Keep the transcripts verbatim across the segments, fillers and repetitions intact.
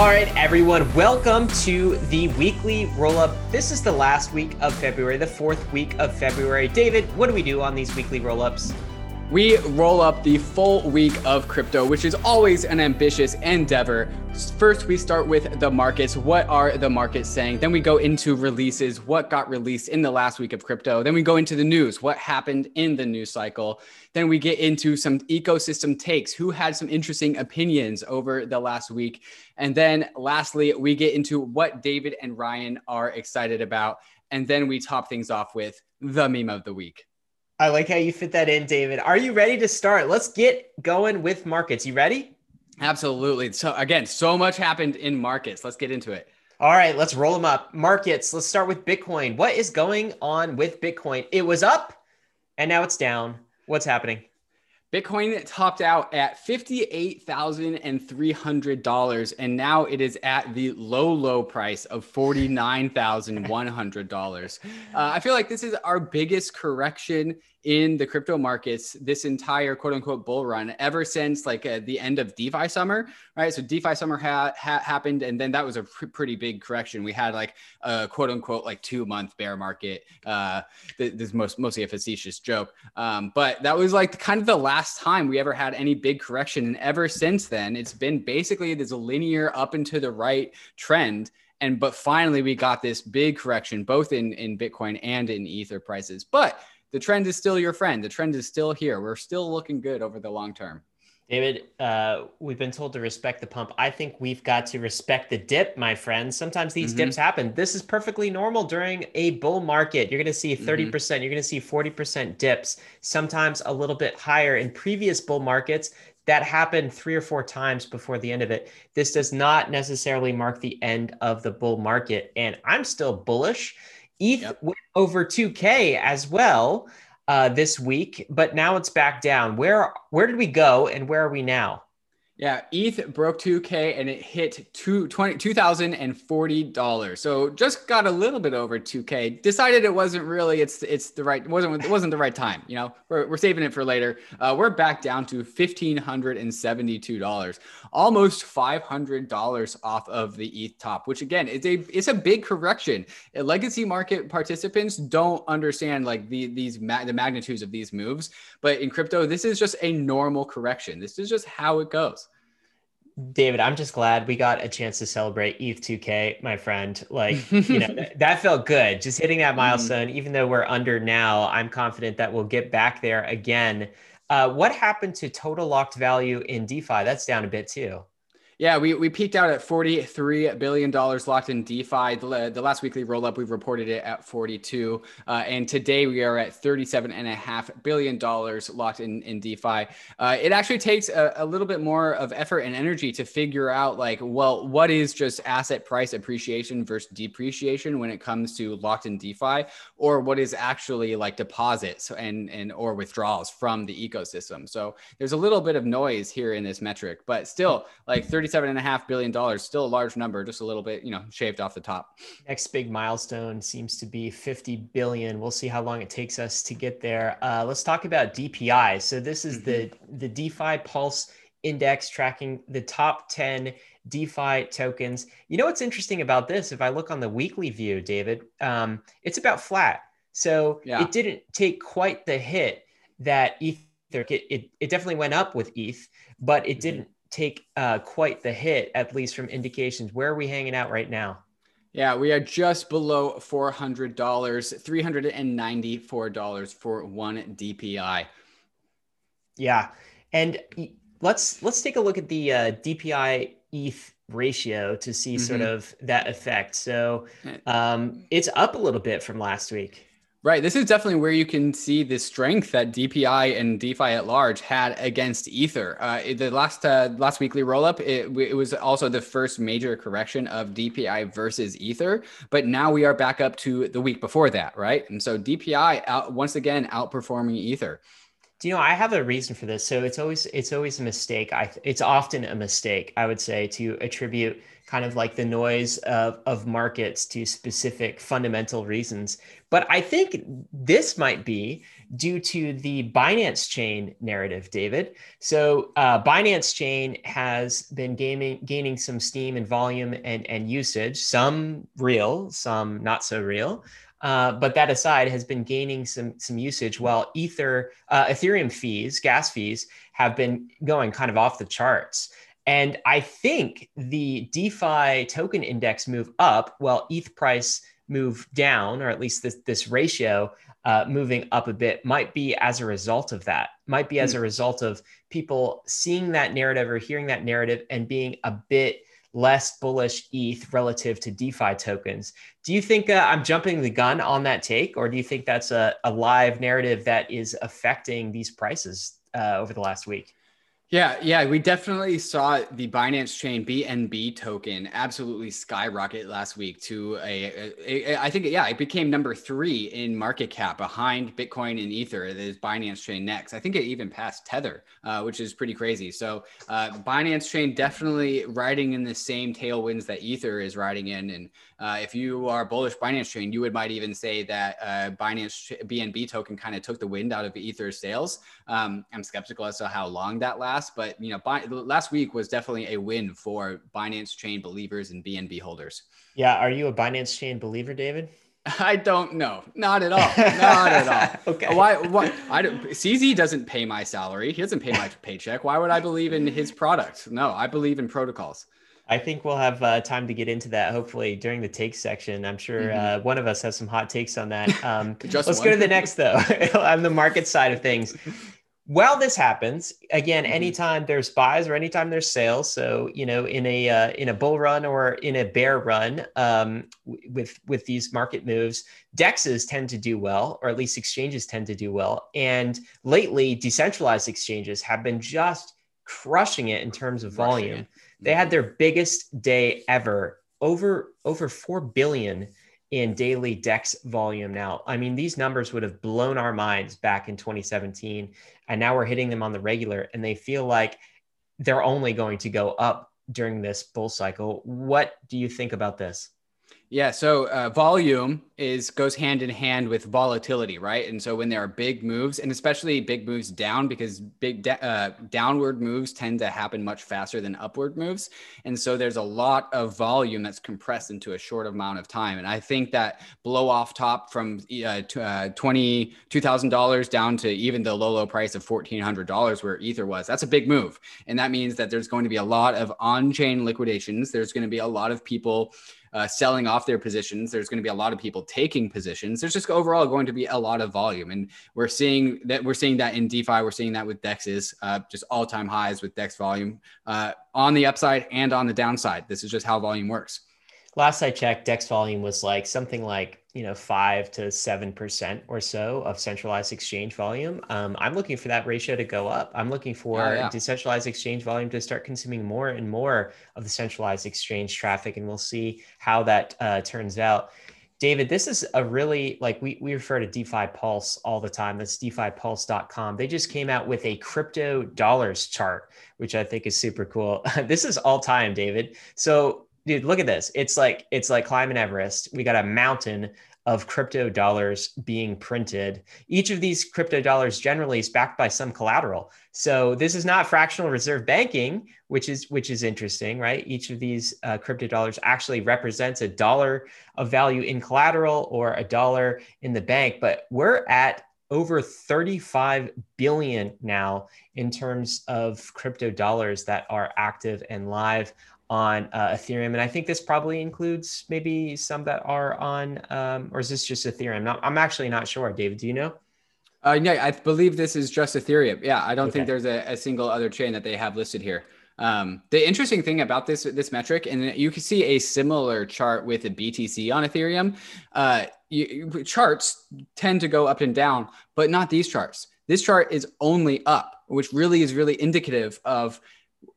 All right, everyone, welcome to the weekly roll-up. This is the last week of February, the fourth week of February. David, what do we do on these weekly roll-ups? We roll up the full week of crypto, which is always an ambitious endeavor. First, we start with the markets. What are the markets saying? Then we go into releases. What got released in the last week of crypto? Then we go into the news. What happened in the news cycle? Then we get into some ecosystem takes. Who had some interesting opinions over the last week? And then lastly, we get into what David and Ryan are excited about. And then we top things off with the meme of the week. I like how you fit that in, David. Are you ready to start? Let's get going with markets. You ready? Absolutely. So again, so much happened in markets. Let's get into it. All right, let's roll them up. Markets, let's start with Bitcoin. What is going on with Bitcoin? It was up and now it's down. What's happening? Bitcoin topped out at fifty-eight thousand three hundred dollars, and now it is at the low, low price of forty-nine thousand one hundred dollars. Uh, I feel like this is our biggest correction in the crypto markets this entire quote unquote bull run ever since like uh, the end of DeFi summer, right? So DeFi summer ha- ha- happened, and then that was a pr- pretty big correction. We had like a quote unquote like two month bear market. Uh, th- this is most, mostly a facetious joke, um, but that was like kind of the last time we ever had any big correction. And ever since then, it's been basically this linear up and to the right trend. And but finally, we got this big correction both in, in Bitcoin and in Ether prices. But the trend is still your friend. The trend is still here. We're still looking good over the long term. David, uh, we've been told to respect the pump. I think we've got to respect the dip, my friend. Sometimes these mm-hmm. dips happen. This is perfectly normal during a bull market. You're going to see thirty percent, mm-hmm. you're going to see forty percent dips, sometimes a little bit higher. In previous bull markets, that happened three or four times before the end of it. This does not necessarily mark the end of the bull market. And I'm still bullish. E T H yep. went over two K as well uh, this week, but now it's back down. Where where did we go and where are we now? Yeah, E T H broke two K and it hit two thousand forty dollars. So just got a little bit over two K. Decided it wasn't really it's it's the right wasn't it wasn't the right time. You know, we're we're saving it for later. Uh, we're back down to one thousand five hundred seventy-two dollars, almost five hundred dollars off of the E T H top. Which again, it's a it's a big correction. Legacy market participants don't understand like the these ma- the magnitudes of these moves. But in crypto, this is just a normal correction. This is just how it goes. David, I'm just glad we got a chance to celebrate E T H two K, my friend. Like, you know, th- that felt good. Just hitting that milestone, mm. even though we're under now, I'm confident that we'll get back there again. Uh, what happened to total locked value in DeFi? That's down a bit too. Yeah, we, we peaked out at forty-three billion dollars locked in DeFi. The, the last weekly roll up, we reported it at forty-two. Uh, and today we are at thirty-seven point five billion dollars locked in, in DeFi. Uh, it actually takes a, a little bit more of effort and energy to figure out like, well, what is just asset price appreciation versus depreciation when it comes to locked in DeFi, or what is actually like deposits and, and or withdrawals from the ecosystem. So there's a little bit of noise here in this metric, but still like thirty Seven and a half billion dollars, still a large number, just a little bit, you know, shaved off the top. Next big milestone seems to be fifty billion. We'll see how long it takes us to get there. Uh, let's talk about D P I. So this is mm-hmm. the the DeFiPulse index tracking the top ten DeFi tokens. You know what's interesting about this? If I look on the weekly view, David, um, it's about flat. So yeah. it didn't take quite the hit that Ether. It, it it definitely went up with E T H, but it mm-hmm. didn't take uh, quite the hit, at least from indications. Where are we hanging out right now? Yeah, we are just below four hundred dollars, three hundred ninety-four dollars for one D P I. Yeah, and let's let's take a look at the uh, D P I E T H ratio to see mm-hmm. sort of that effect. So um, it's up a little bit from last week. Right. This is definitely where you can see the strength that D P I and DeFi at large had against Ether. Uh, the last uh, last weekly roll up, it, it was also the first major correction of D P I versus Ether. But now we are back up to the week before that. Right. And so D P I out, once again outperforming Ether. Do you know, I have a reason for this. So it's always it's always a mistake. I, it's often a mistake, I would say, to attribute kind of like the noise of, of markets to specific fundamental reasons. But I think this might be due to the Binance Chain narrative, David. So uh, Binance Chain has been gaming, gaining some steam and volume and, and usage, some real, some not so real. Uh, but that aside, has been gaining some, some usage, while Ether, uh, Ethereum fees, gas fees, have been going kind of off the charts. And I think the DeFi token index move up, while E T H price move down, or at least this, this ratio uh, moving up a bit, might be as a result of that, might be as a result of people seeing that narrative or hearing that narrative and being a bit less bullish E T H relative to DeFi tokens. Do you think uh, I'm jumping the gun on that take, or do you think that's a, a live narrative that is affecting these prices uh, over the last week? Yeah, yeah, we definitely saw the Binance Chain B N B token absolutely skyrocket last week to a, a, a, I think, yeah, it became number three in market cap behind Bitcoin and Ether. It is Binance Chain next. I think it even passed Tether, uh, which is pretty crazy. So uh, Binance Chain definitely riding in the same tailwinds that Ether is riding in. And uh, if you are bullish Binance Chain, you would might even say that uh, Binance B N B token kind of took the wind out of Ether's sails. Um, I'm skeptical as to how long that lasts. But you know, by, last week was definitely a win for Binance Chain believers and B N B holders. Yeah, are you a Binance Chain believer, David? I don't know. Not at all. Not at all. Okay. Why? Why? I don't. C Z doesn't pay my salary. He doesn't pay my paycheck. Why would I believe in his product? No, I believe in protocols. I think we'll have uh, time to get into that, hopefully, during the take section. I'm sure mm-hmm. uh, one of us has some hot takes on that. Um, Just let's one. go to the next, though, on the market side of things. Well, this happens again. Anytime there's buys or anytime there's sales. So you know, in a uh, in a bull run or in a bear run, um, with with these market moves, D E Xs tend to do well, or at least exchanges tend to do well. And lately, decentralized exchanges have been just crushing it in terms of volume. They had their biggest day ever, over over four billion. In daily D E X volume now. I mean, these numbers would have blown our minds back in twenty seventeen, and now we're hitting them on the regular, and they feel like they're only going to go up during this bull cycle. What do you think about this? Yeah, so uh, volume is goes hand in hand with volatility, right? And so when there are big moves, and especially big moves down, because big uh, downward moves tend to happen much faster than upward moves, and so there's a lot of volume that's compressed into a short amount of time. And I think that blow off top from uh, to, uh, twenty two thousand dollars down to even the low low price of fourteen hundred dollars where Ether was, that's a big move, and that means that there's going to be a lot of on-chain liquidations. There's going to be a lot of people. Uh, selling off their positions. There's going to be a lot of people taking positions. There's just overall going to be a lot of volume. And we're seeing that we're seeing that in DeFi. We're seeing that with D E Xs, uh, just all-time highs with D E X volume uh, on the upside and on the downside. This is just how volume works. Last I checked, D E X volume was like something like, you know, five to seven percent or so of centralized exchange volume. Um, I'm looking for that ratio to go up. I'm looking for oh, yeah. decentralized exchange volume to start consuming more and more of the centralized exchange traffic, and we'll see how that uh, turns out. David, this is a really like we we refer to DeFiPulse all the time. That's DeFiPulse dot com. They just came out with a crypto dollars chart, which I think is super cool. This is all time, David. So. Dude, look at this. It's like it's like climbing Everest. We got a mountain of crypto dollars being printed. Each of these crypto dollars generally is backed by some collateral. So this is not fractional reserve banking, which is which is interesting, right? Each of these uh, crypto dollars actually represents a dollar of value in collateral or a dollar in the bank. But we're at over thirty-five billion now in terms of crypto dollars that are active and live on uh, Ethereum. And I think this probably includes maybe some that are on, um, or is this just Ethereum? Not, I'm actually not sure. David, do you know? Uh, no, I believe this is just Ethereum. Yeah, I don't okay. think there's a, a single other chain that they have listed here. Um, the interesting thing about this, this metric, and you can see a similar chart with a B T C on Ethereum, uh, you, you, charts tend to go up and down, but not these charts. This chart is only up, which really is really indicative of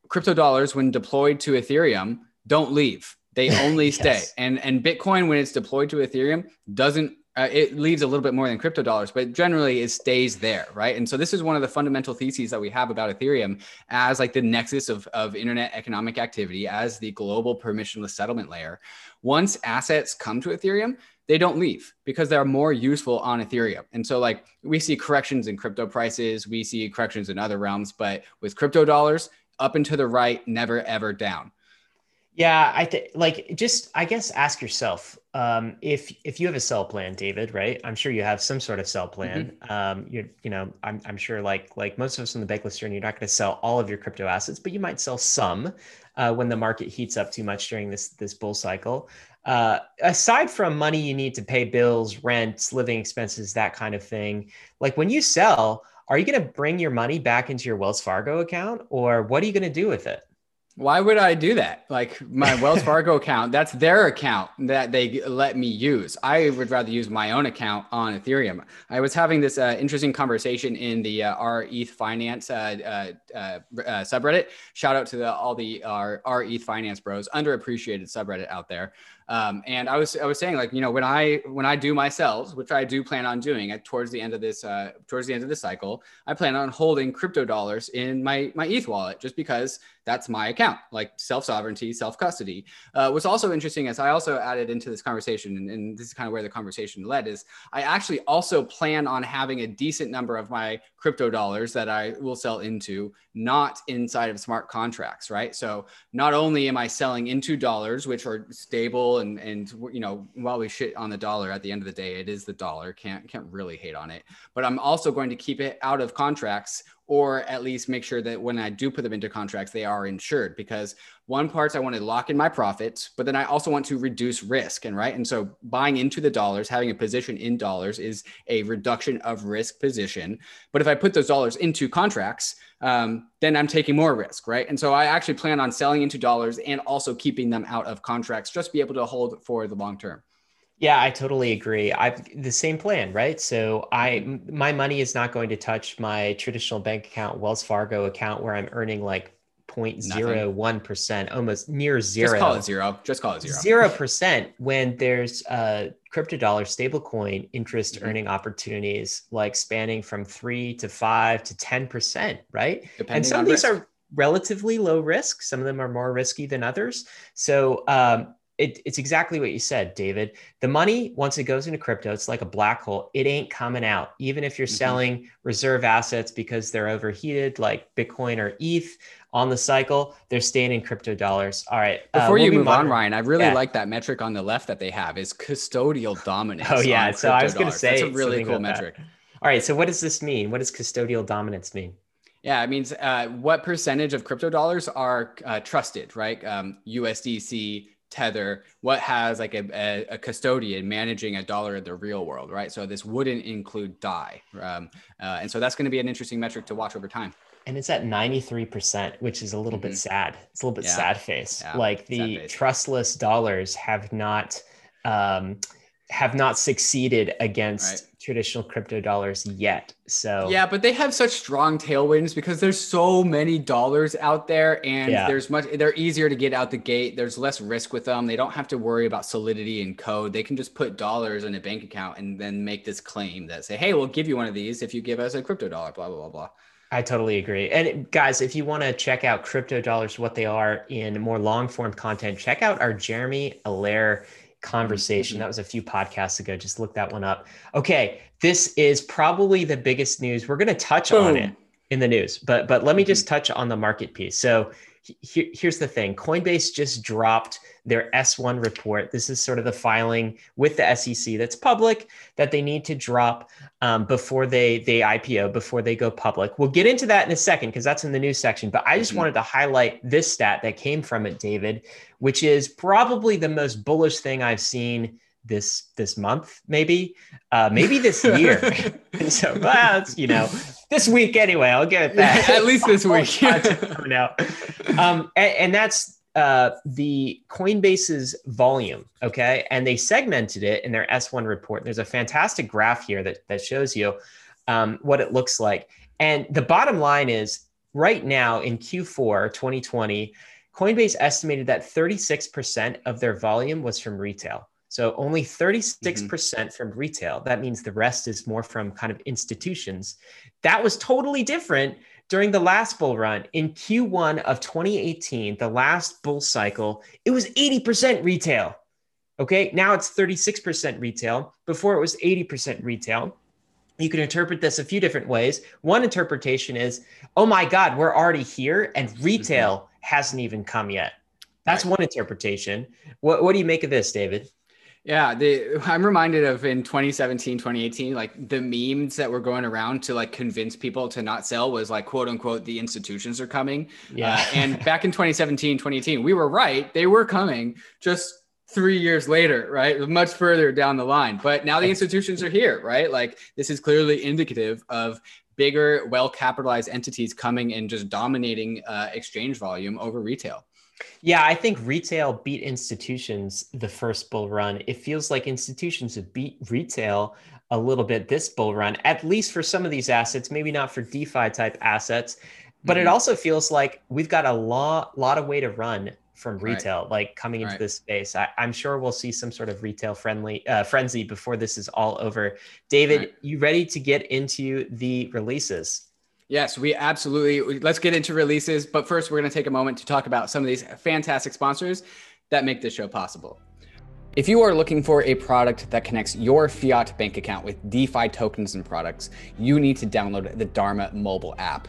crypto dollars when deployed to Ethereum don't leave. They only yes. stay. And and Bitcoin when it's deployed to Ethereum doesn't Uh, it leaves a little bit more than crypto dollars, but generally it stays there, right? And so this is one of the fundamental theses that we have about Ethereum as like the nexus of, of internet economic activity, as the global permissionless settlement layer. Once assets come to Ethereum, they don't leave because they're more useful on Ethereum. And so like we see corrections in crypto prices, we see corrections in other realms, but with crypto dollars up and to the right, never ever down. Yeah, I think like just I guess ask yourself um, if if you have a sell plan, David. Right, I'm sure you have some sort of sell plan. Mm-hmm. Um, you you know, I'm I'm sure like like most of us on the bank list here, you're not going to sell all of your crypto assets, but you might sell some uh, when the market heats up too much during this this bull cycle. Uh, aside from money you need to pay bills, rent, living expenses, that kind of thing, like when you sell, are you going to bring your money back into your Wells Fargo account, or what are you going to do with it? Why would I do that? Like my Wells Fargo account, that's their account that they let me use. I would rather use my own account on Ethereum. I was having this uh, interesting conversation in the uh, our E T H Finance uh, uh, uh, subreddit. Shout out to the, all the our, our E T H Finance bros, underappreciated subreddit out there. Um, and I was I was saying like, you know, when I when I do my sells, which I do plan on doing at towards the end of this uh, towards the end of the cycle, I plan on holding crypto dollars in my my E T H wallet just because that's my account, like self sovereignty, self custody. Uh, what's also interesting is I also added into this conversation, and, and this is kind of where the conversation led, is I actually also plan on having a decent number of my crypto dollars that I will sell into, not inside of smart contracts, right? So not only am I selling into dollars, which are stable. And, and, you know, while we shit on the dollar, at the end of the day, it is the dollar. Can't, can't really hate on it, but I'm also going to keep it out of contracts, or at least make sure that when I do put them into contracts, they are insured, because one part I want to lock in my profits, but then I also want to reduce risk. And right. And so buying into the dollars, having a position in dollars is a reduction of risk position. But if I put those dollars into contracts, um, then I'm taking more risk. Right. And so I actually plan on selling into dollars and also keeping them out of contracts, just be able to hold for the long term. Yeah, I totally agree. I've the same plan, right? So I, my money is not going to touch my traditional bank account, Wells Fargo account, where I'm earning like zero point zero one percent, almost near zero. Just call it zero. Just call it zero. Zero percent when there's uh, crypto dollar stablecoin interest mm-hmm. earning opportunities, like spanning from three to five to ten percent, right? Depending and some of these risk. Are relatively low risk. Some of them are more risky than others. So, um, It, it's exactly what you said, David. The money, once it goes into crypto, it's like a black hole. It ain't coming out. Even if you're mm-hmm. selling reserve assets because they're overheated, like Bitcoin or E T H on the cycle, they're staying in crypto dollars. All right. Before uh, we'll you move on, Ryan, I really yeah. like that metric on the left that they have is custodial dominance. Oh yeah. So I was going to say, that's a really cool metric. That. All right. So what does this mean? What does custodial dominance mean? Yeah, it means uh, what percentage of crypto dollars are uh, trusted, right? Um, U S D C, Tether, what has like a, a, a custodian managing a dollar in the real world, right? So this wouldn't include D A I. Um, uh, and so that's going to be an interesting metric to watch over time. And it's at ninety-three percent, which is a little mm-hmm. bit sad. It's a little bit yeah. sad face. Yeah. Like the face. Trustless dollars have not um, have not succeeded against right. traditional crypto dollars yet. So yeah, but they have such strong tailwinds because there's so many dollars out there, and yeah. there's much they're easier to get out the gate. There's less risk with them. They don't have to worry about solidity and code. They can just put dollars in a bank account and then make this claim that say, hey, we'll give you one of these if you give us a crypto dollar, blah, blah, blah, blah. I totally agree. And guys, if you want to check out crypto dollars, what they are in more long form content, check out our Jeremy Allaire conversation. That was a few podcasts ago. Just look that one up. Okay. This is probably the biggest news. We're going to touch Boom. on it in the news, but, but let me just touch on the market piece. So he, here's the thing. Coinbase just dropped their S one report. This is sort of the filing with the S E C that's public that they need to drop um, before they, they I P O, before they go public. We'll get into that in a second because that's in the news section. But I just mm-hmm. wanted to highlight this stat that came from it, David, which is probably the most bullish thing I've seen this this month, maybe, uh, maybe this year. So, well, it's, you know, this week anyway, I'll give it that. At least this week. um, and, and that's, Uh, the Coinbase's volume, okay? And they segmented it in their S one report. And there's a fantastic graph here that, that shows you um, what it looks like. And the bottom line is right now in Q four twenty twenty, Coinbase estimated that thirty-six percent of their volume was from retail. So only thirty-six percent mm-hmm. from retail. That means the rest is more from kind of institutions. That was totally different during the last bull run. In Q one of twenty eighteen, the last bull cycle, it was eighty percent retail. Okay, now it's thirty-six percent retail. Before it was eighty percent retail. You can interpret this a few different ways. One interpretation is, oh my God, we're already here and retail mm-hmm. hasn't even come yet. That's right. One interpretation. What, what do you make of this, David? Yeah, the, I'm reminded of in twenty seventeen, twenty eighteen, like the memes that were going around to like convince people to not sell was like, quote unquote, the institutions are coming. Yeah. Uh, and back in twenty seventeen, twenty eighteen, we were right. They were coming just three years later, right? Much further down the line. But now the institutions are here, right? Like this is clearly indicative of bigger, well-capitalized entities coming and just dominating uh, exchange volume over retail. Yeah, I think retail beat institutions the first bull run. It feels like institutions have beat retail a little bit this bull run, at least for some of these assets, maybe not for DeFi type assets. But mm-hmm. it also feels like we've got a lot, lot of way to run from retail, right. like coming into right. this space. I, I'm sure we'll see some sort of retail friendly uh, frenzy before this is all over. David, right. you ready to get into the releases? Yes, we absolutely, let's get into releases. But first, we're going to take a moment to talk about some of these fantastic sponsors that make this show possible. If you are looking for a product that connects your fiat bank account with DeFi tokens and products, you need to download the Dharma mobile app.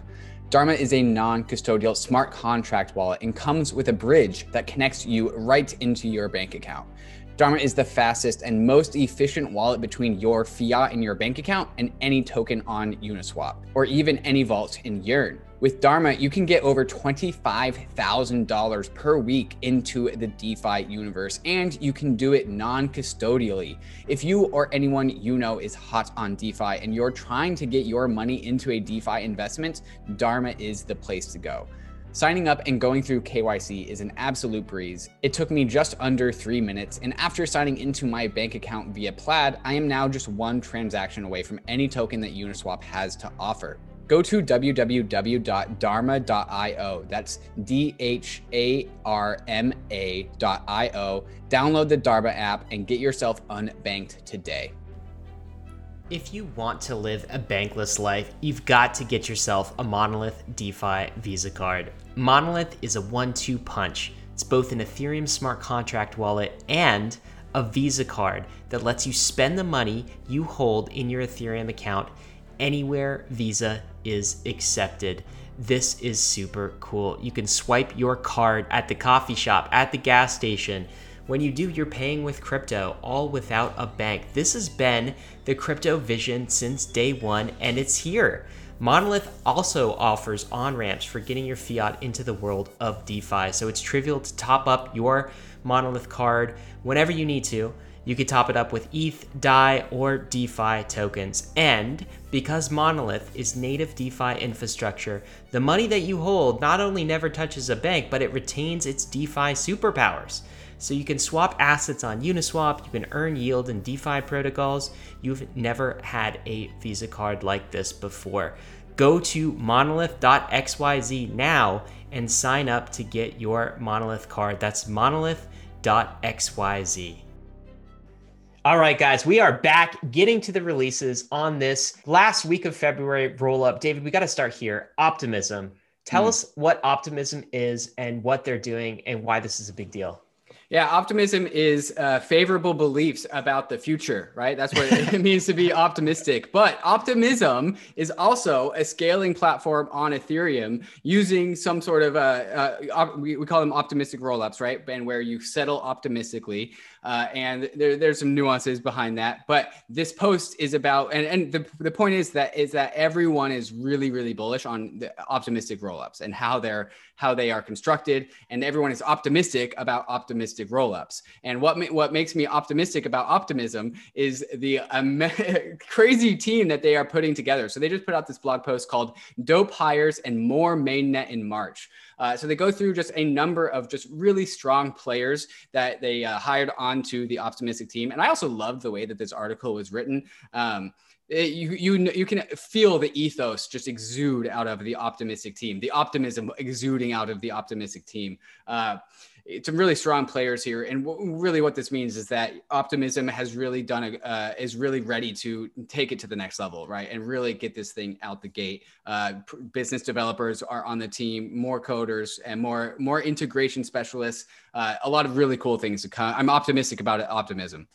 Dharma is a non-custodial smart contract wallet and comes with a bridge that connects you right into your bank account. Dharma is the fastest and most efficient wallet between your fiat in your bank account and any token on Uniswap, or even any vault in Yearn. With Dharma, you can get over twenty-five thousand dollars per week into the DeFi universe, and you can do it non-custodially. If you or anyone you know is hot on DeFi and you're trying to get your money into a DeFi investment, Dharma is the place to go. Signing up and going through K Y C is an absolute breeze. It took me just under three minutes, and after signing into my bank account via Plaid, I am now just one transaction away from any token that Uniswap has to offer. Go to w w w dot dharma dot i o, that's D H A R M A dot i o, download the Dharma app and get yourself unbanked today. If you want to live a bankless life, you've got to get yourself a Monolith DeFi Visa card. Monolith is a one two punch. It's both an Ethereum smart contract wallet and a Visa card that lets you spend the money you hold in your Ethereum account anywhere Visa is accepted. This is super cool. You can swipe your card at the coffee shop, at the gas station. When you do, you're paying with crypto, all without a bank. This has been the crypto vision since day one, and it's here. Monolith also offers on-ramps for getting your fiat into the world of DeFi, so it's trivial to top up your Monolith card whenever you need to. You can top it up with E T H, D A I, or DeFi tokens. And because Monolith is native DeFi infrastructure, the money that you hold not only never touches a bank, but it retains its DeFi superpowers. So you can swap assets on Uniswap, you can earn yield in DeFi protocols. You've never had a Visa card like this before. Go to monolith dot x y z now and sign up to get your Monolith card. That's monolith dot x y z. All right, guys, we are back getting to the releases on this last week of February roll up. David, we got to start here. Optimism. Tell mm. us what Optimism is and what they're doing and why this is a big deal. Yeah, optimism is uh, favorable beliefs about the future, right? That's what it means to be optimistic. But Optimism is also a scaling platform on Ethereum using some sort of, uh, uh, op- we, we call them optimistic rollups, right? And where you settle optimistically. Uh, and there, there's some nuances behind that. But this post is about, and, and the, the point is that is that everyone is really, really bullish on the optimistic rollups and how they're how they are constructed. And everyone is optimistic about optimistic rollups. And what ma- what makes me optimistic about Optimism is the um, crazy team that they are putting together. So they just put out this blog post called Dope Hires and More Mainnet in March. Uh, so they go through just a number of just really strong players that they uh, hired onto the Optimistic team. And I also love the way that this article was written. Um, It, you you you can feel the ethos just exude out of the Optimistic team, the optimism exuding out of the Optimistic team. Uh, some really strong players here. And w- really what this means is that Optimism has really done, a, uh, is really ready to take it to the next level, right? And really get this thing out the gate. Uh, p- business developers are on the team, more coders and more, more integration specialists. Uh, a lot of really cool things to come. I'm optimistic about it, Optimism.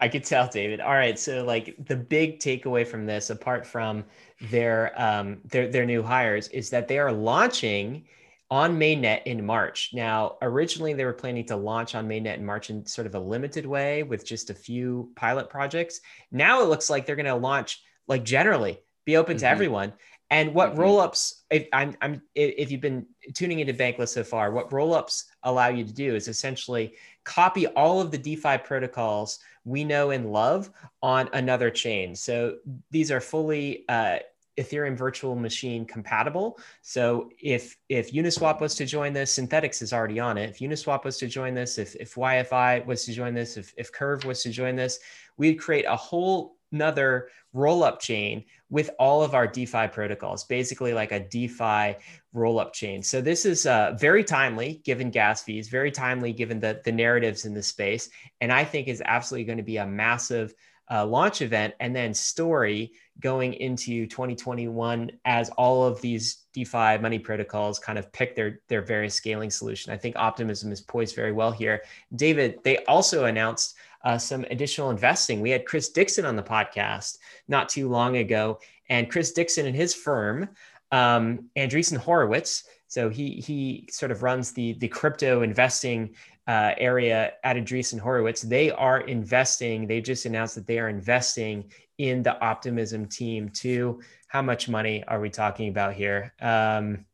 I could tell, David. All right, so like the big takeaway from this, apart from their um, their their new hires, is that they are launching on mainnet in March. Now, originally they were planning to launch on mainnet in March in sort of a limited way with just a few pilot projects. Now it looks like they're going to launch like generally, be open mm-hmm. to everyone. And what mm-hmm. rollups, if I'm, I'm, if you've been tuning into Bankless so far, what rollups allow you to do is essentially copy all of the DeFi protocols we know and love on another chain. So these are fully uh, Ethereum virtual machine compatible. So if if Uniswap was to join this, Synthetics is already on it. If Uniswap was to join this, if if Y F I was to join this, if if Curve was to join this, we'd create a whole another rollup chain with all of our DeFi protocols, basically like a DeFi rollup chain. So this is uh, very timely given gas fees, very timely given the, the narratives in this space. And I think is absolutely going to be a massive uh, launch event and then story going into twenty twenty-one as all of these DeFi money protocols kind of pick their, their various scaling solution. I think Optimism is poised very well here. David, they also announced Uh, some additional investing. We had Chris Dixon on the podcast not too long ago, and Chris Dixon and his firm, um, Andreessen Horowitz. So he he sort of runs the the crypto investing uh, area at Andreessen Horowitz. They are investing. They just announced that they are investing in the Optimism team too. How much money are we talking about here? Um,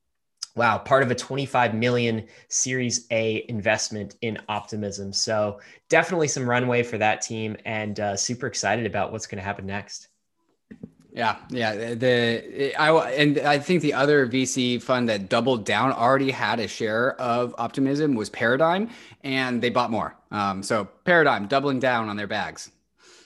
Wow, part of a twenty-five million Series A investment in Optimism. So definitely some runway for that team, and uh, super excited about what's going to happen next. Yeah, yeah. The I and I think the other V C fund that doubled down already had a share of Optimism was Paradigm, and they bought more. Um, so Paradigm doubling down on their bags.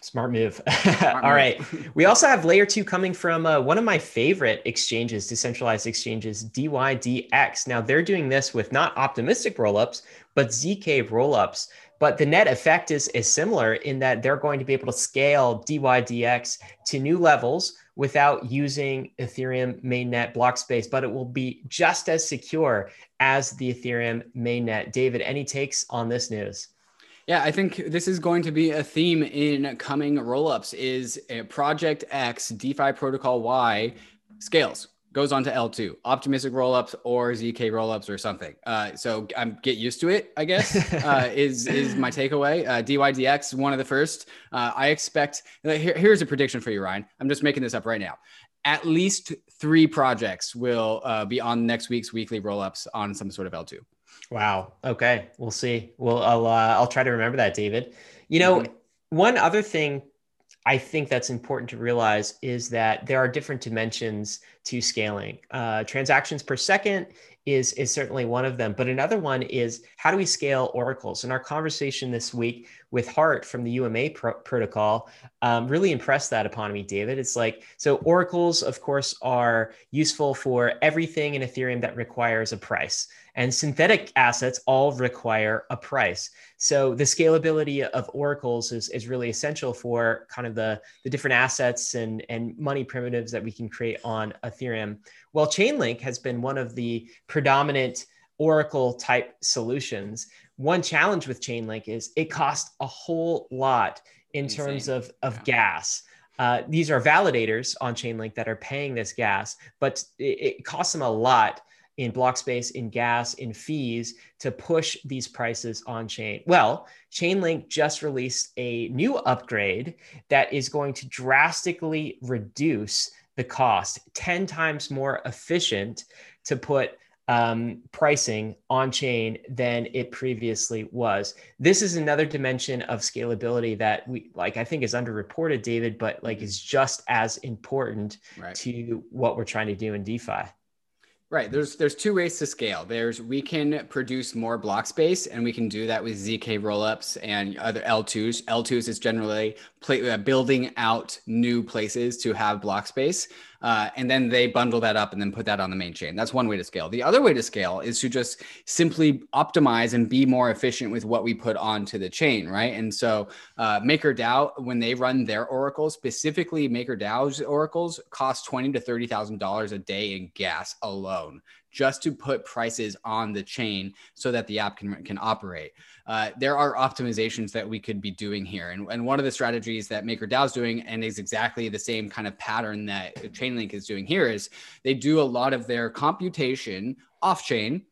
Smart move. Smart All move. Right. We also have layer two coming from uh, one of my favorite exchanges, decentralized exchanges, D Y D X. Now they're doing this with not Optimistic rollups, but Z K rollups. But the net effect is, is similar in that they're going to be able to scale D Y D X to new levels without using Ethereum mainnet block space, but it will be just as secure as the Ethereum mainnet. David, any takes on this news? Yeah, I think this is going to be a theme in coming rollups is Project X, DeFi Protocol Y scales, goes on to L two, Optimistic rollups or Z K rollups or something. Uh, so um, get used to it, I guess, uh, is is my takeaway. Uh, D Y D X, one of the first. Uh, I expect, here, here's a prediction for you, Ryan. I'm just making this up right now. At least three projects will uh, be on next week's weekly rollups on some sort of L two. Wow. Okay. We'll see. Well, I'll, uh, I'll try to remember that, David. You know, mm-hmm. one other thing I think that's important to realize is that there are different dimensions to scaling. Uh, transactions per second is, is certainly one of them, but another one is how do we scale oracles? In our conversation this week with Hart from the U M A pro- protocol, um, really impressed that upon me, David. It's like, so oracles, of course, are useful for everything in Ethereum that requires a price. And synthetic assets all require a price. So the scalability of oracles is, is really essential for kind of the, the different assets and, and money primitives that we can create on Ethereum. Well, Chainlink has been one of the predominant oracle type solutions. One challenge with Chainlink is it costs a whole lot in Insane. terms of, of yeah. gas. Uh, these are validators on Chainlink that are paying this gas, but it, it costs them a lot in block space, in gas, in fees to push these prices on chain. Well, Chainlink just released a new upgrade that is going to drastically reduce the cost, ten times more efficient to put um, pricing on chain than it previously was. This is another dimension of scalability that we like, I think is underreported, David, but like is just as important right. to what we're trying to do in DeFi. Right. There's there's two ways to scale. There's we can produce more block space, and we can do that with Z K rollups and other L twos. L twos is generally play, uh, building out new places to have block space. Uh, and then they bundle that up and then put that on the main chain. That's one way to scale. The other way to scale is to just simply optimize and be more efficient with what we put onto the chain, right? And so uh, MakerDAO, when they run their oracles, specifically MakerDAO's oracles, cost twenty thousand to thirty thousand dollars a day in gas alone, just to put prices on the chain so that the app can, can operate. Uh, there are optimizations that we could be doing here. And, and one of the strategies that MakerDAO is doing, and is exactly the same kind of pattern that Chainlink is doing here, is they do a lot of their computation off-chain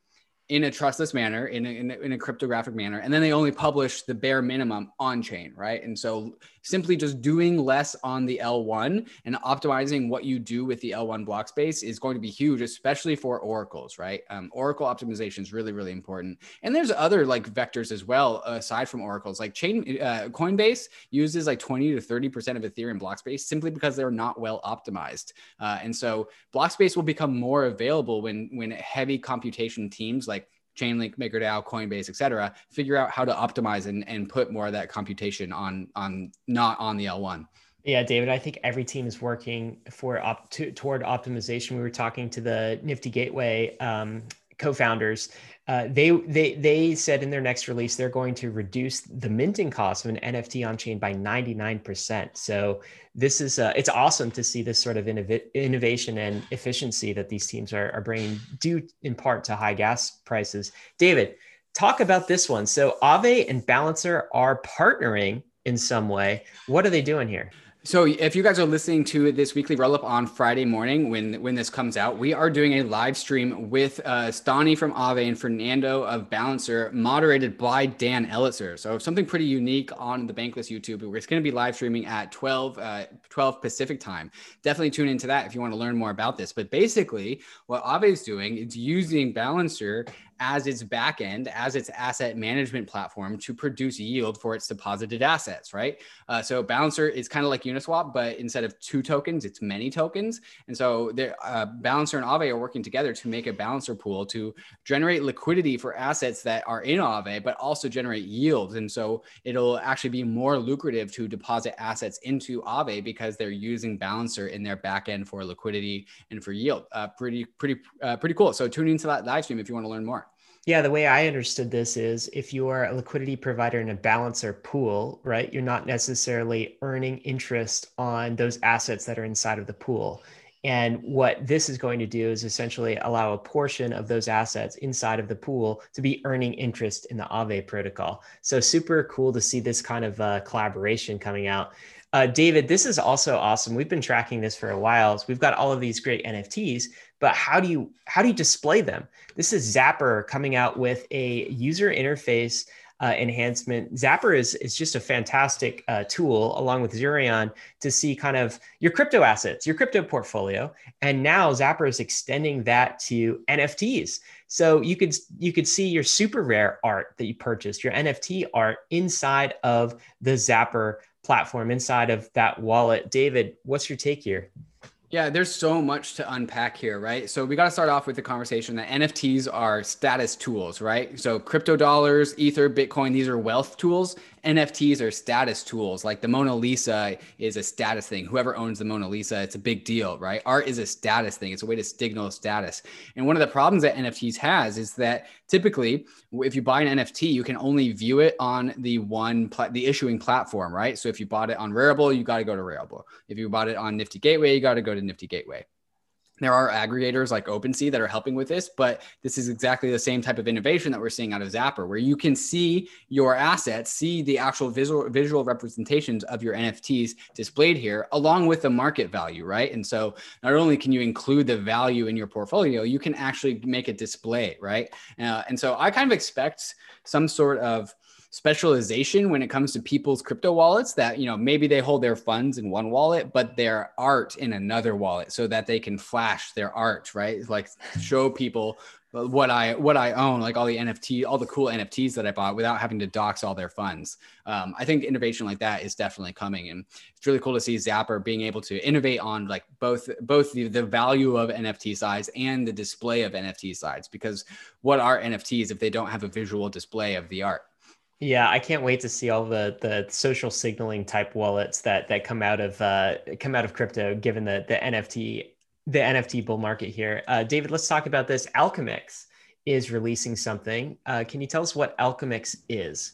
in a trustless manner, in a, in, a, in a cryptographic manner, and then they only publish the bare minimum on-chain, right? And so simply just doing less on the L one and optimizing what you do with the L one block space is going to be huge, especially for oracles, right? Um, oracle optimization is really, really important. And there's other like vectors as well, aside from oracles, like chain, uh, Coinbase uses like twenty to thirty percent of Ethereum block space simply because they're not well optimized. Uh, and so block space will become more available when, when heavy computation teams like Chainlink, MakerDAO, Coinbase, et cetera, figure out how to optimize and, and put more of that computation on, on not on the L one. Yeah, David, I think every team is working for op to, toward optimization. We were talking to the Nifty Gateway um, co-founders. Uh, they, they, they said in their next release, they're going to reduce the minting cost of an N F T on chain by ninety-nine percent. So this is, uh, it's awesome to see this sort of innov innovation and efficiency that these teams are, are bringing, due in part to high gas prices. David, talk about this one. So Aave and Balancer are partnering in some way. What are they doing here? So if you guys are listening to this weekly rollup on Friday morning, when, when this comes out, we are doing a live stream with uh, Stani from Aave and Fernando of Balancer, moderated by Dan Elitzer. So something pretty unique on the Bankless YouTube. It's going to be live streaming at twelve, uh, twelve Pacific time. Definitely tune into that if you want to learn more about this. But basically what Aave is doing is using Balancer as its back end, as its asset management platform to produce yield for its deposited assets, right? Uh, so Balancer is kind of like Uniswap, but instead of two tokens, it's many tokens. And so uh, Balancer and Aave are working together to make a Balancer pool to generate liquidity for assets that are in Aave, but also generate yields. And so it'll actually be more lucrative to deposit assets into Aave because they're using Balancer in their back end for liquidity and for yield. Uh, pretty, pretty, uh, pretty cool. So tune into that live stream if you want to learn more. Yeah, the way I understood this is if you are a liquidity provider in a Balancer pool, right, you're not necessarily earning interest on those assets that are inside of the pool. And what this is going to do is essentially allow a portion of those assets inside of the pool to be earning interest in the Aave protocol. So super cool to see this kind of uh, collaboration coming out. Uh, David, this is also awesome. We've been tracking this for a while. So we've got all of these great N F Ts, but how do you how do you display them? This is Zapper coming out with a user interface uh, enhancement. Zapper is, is just a fantastic uh, tool, along with Xurion, to see kind of your crypto assets, your crypto portfolio. And now Zapper is extending that to N F Ts. So you could, you could see your super rare art that you purchased, your N F T art inside of the Zapper platform, inside of that wallet. David, what's your take here? Yeah, there's so much to unpack here, right? So we got to start off with the conversation that N F Ts are status tools, right? So crypto dollars, Ether, Bitcoin, these are wealth tools. N F Ts are status tools. Like the Mona Lisa is a status thing. Whoever owns the Mona Lisa, it's a big deal, right? Art is a status thing. It's a way to signal status. And one of the problems that N F Ts has is that typically if you buy an N F T, you can only view it on the one, the issuing platform, right? So if you bought it on Rarible, you got to go to Rarible. If you bought it on Nifty Gateway, you got to go to Nifty Gateway. There are aggregators like OpenSea that are helping with this, but this is exactly the same type of innovation that we're seeing out of Zapper, where you can see your assets, see the actual visual visual representations of your N F Ts displayed here, along with the market value, right? And so not only can you include the value in your portfolio, you can actually make a display, right? Uh, and so I kind of expect some sort of specialization when it comes to people's crypto wallets, that, you know, maybe they hold their funds in one wallet, but their art in another wallet, so that they can flash their art, right? Like show people what I, what I own, like all the N F T, all the cool N F Ts that I bought without having to dox all their funds. Um, I think innovation like that is definitely coming. And it's really cool to see Zapper being able to innovate on like both, both the, the value of N F T size and the display of N F T size, because what are N F Ts if they don't have a visual display of the art? Yeah, I can't wait to see all the the social signaling type wallets that that come out of uh, come out of crypto, given the the N F T the N F T bull market here. Uh, David, let's talk about this. Alchemix is releasing something. Uh, can you tell us what Alchemix is?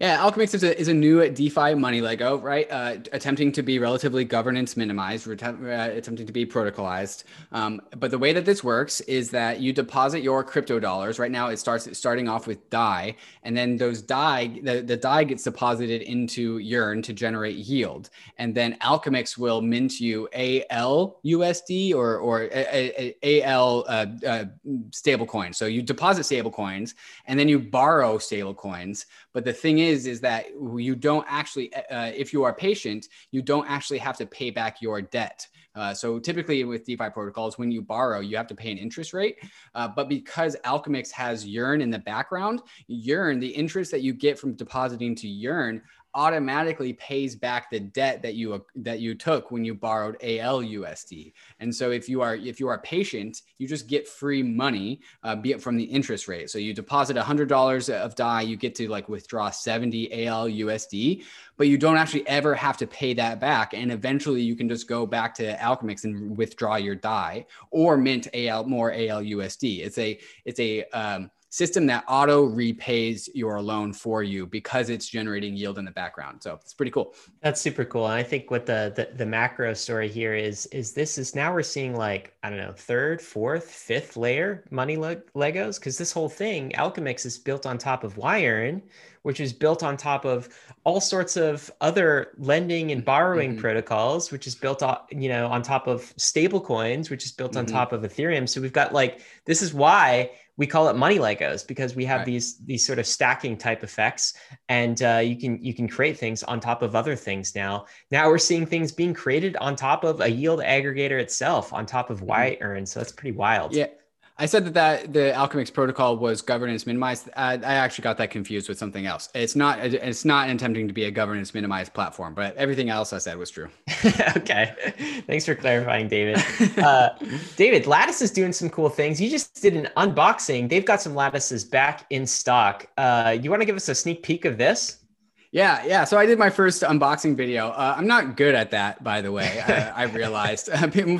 Yeah, Alchemix is a, is a new DeFi money Lego, right? Uh, attempting to be relatively governance minimized, reti- uh, attempting to be protocolized. Um, but the way that this works is that you deposit your crypto dollars. Right now, it starts starting off with D A I, and then those D A I, the, the D A I gets deposited into Yearn to generate yield. And then Alchemix will mint you A L U S D or, or A L uh, uh, stablecoin. So you deposit stablecoins, and then you borrow stablecoins. But the thing is, is that you don't actually, uh, if you are patient, you don't actually have to pay back your debt. Uh, so typically with DeFi protocols, when you borrow, you have to pay an interest rate. Uh, but because Alchemix has Yearn in the background, Yearn, the interest that you get from depositing to Yearn automatically pays back the debt that you uh, that you took when you borrowed A L U S D. And so if you are if you are patient, you just get free money, uh, be it from the interest rate. So you deposit one hundred dollars of D A I, you get to like withdraw seventy A L U S D, but you don't actually ever have to pay that back. And eventually you can just go back to Alchemix and withdraw your D A I or mint A L more A L U S D. It's a it's a um, system that auto repays your loan for you because it's generating yield in the background. So it's pretty cool. That's super cool. And I think what the, the, the macro story here is, is this is now we're seeing like, I don't know, third, fourth, fifth layer money le- Legos. Cause this whole thing, Alchemix, is built on top of Yearn, which is built on top of all sorts of other lending and borrowing mm-hmm. protocols, which is built on, you know, on top of stable coins, which is built mm-hmm. on top of Ethereum. So we've got like, this is why we call it money Legos, because we have right. these these sort of stacking type effects, and uh, you can you can create things on top of other things now. Now we're seeing things being created on top of a yield aggregator itself, on top of mm-hmm. Yearn. So that's pretty wild. Yeah. I said that, that the Alchemix protocol was governance minimized. I, I actually got that confused with something else. It's not it's not attempting to be a governance minimized platform, but everything else I said was true. Okay. Thanks for clarifying, David. Uh, David, Lattice is doing some cool things. You just did an unboxing. They've got some Lattices back in stock. Uh, you want to give us a sneak peek of this? Yeah, yeah. So I did my first unboxing video. Uh, I'm not good at that, by the way. I, I realized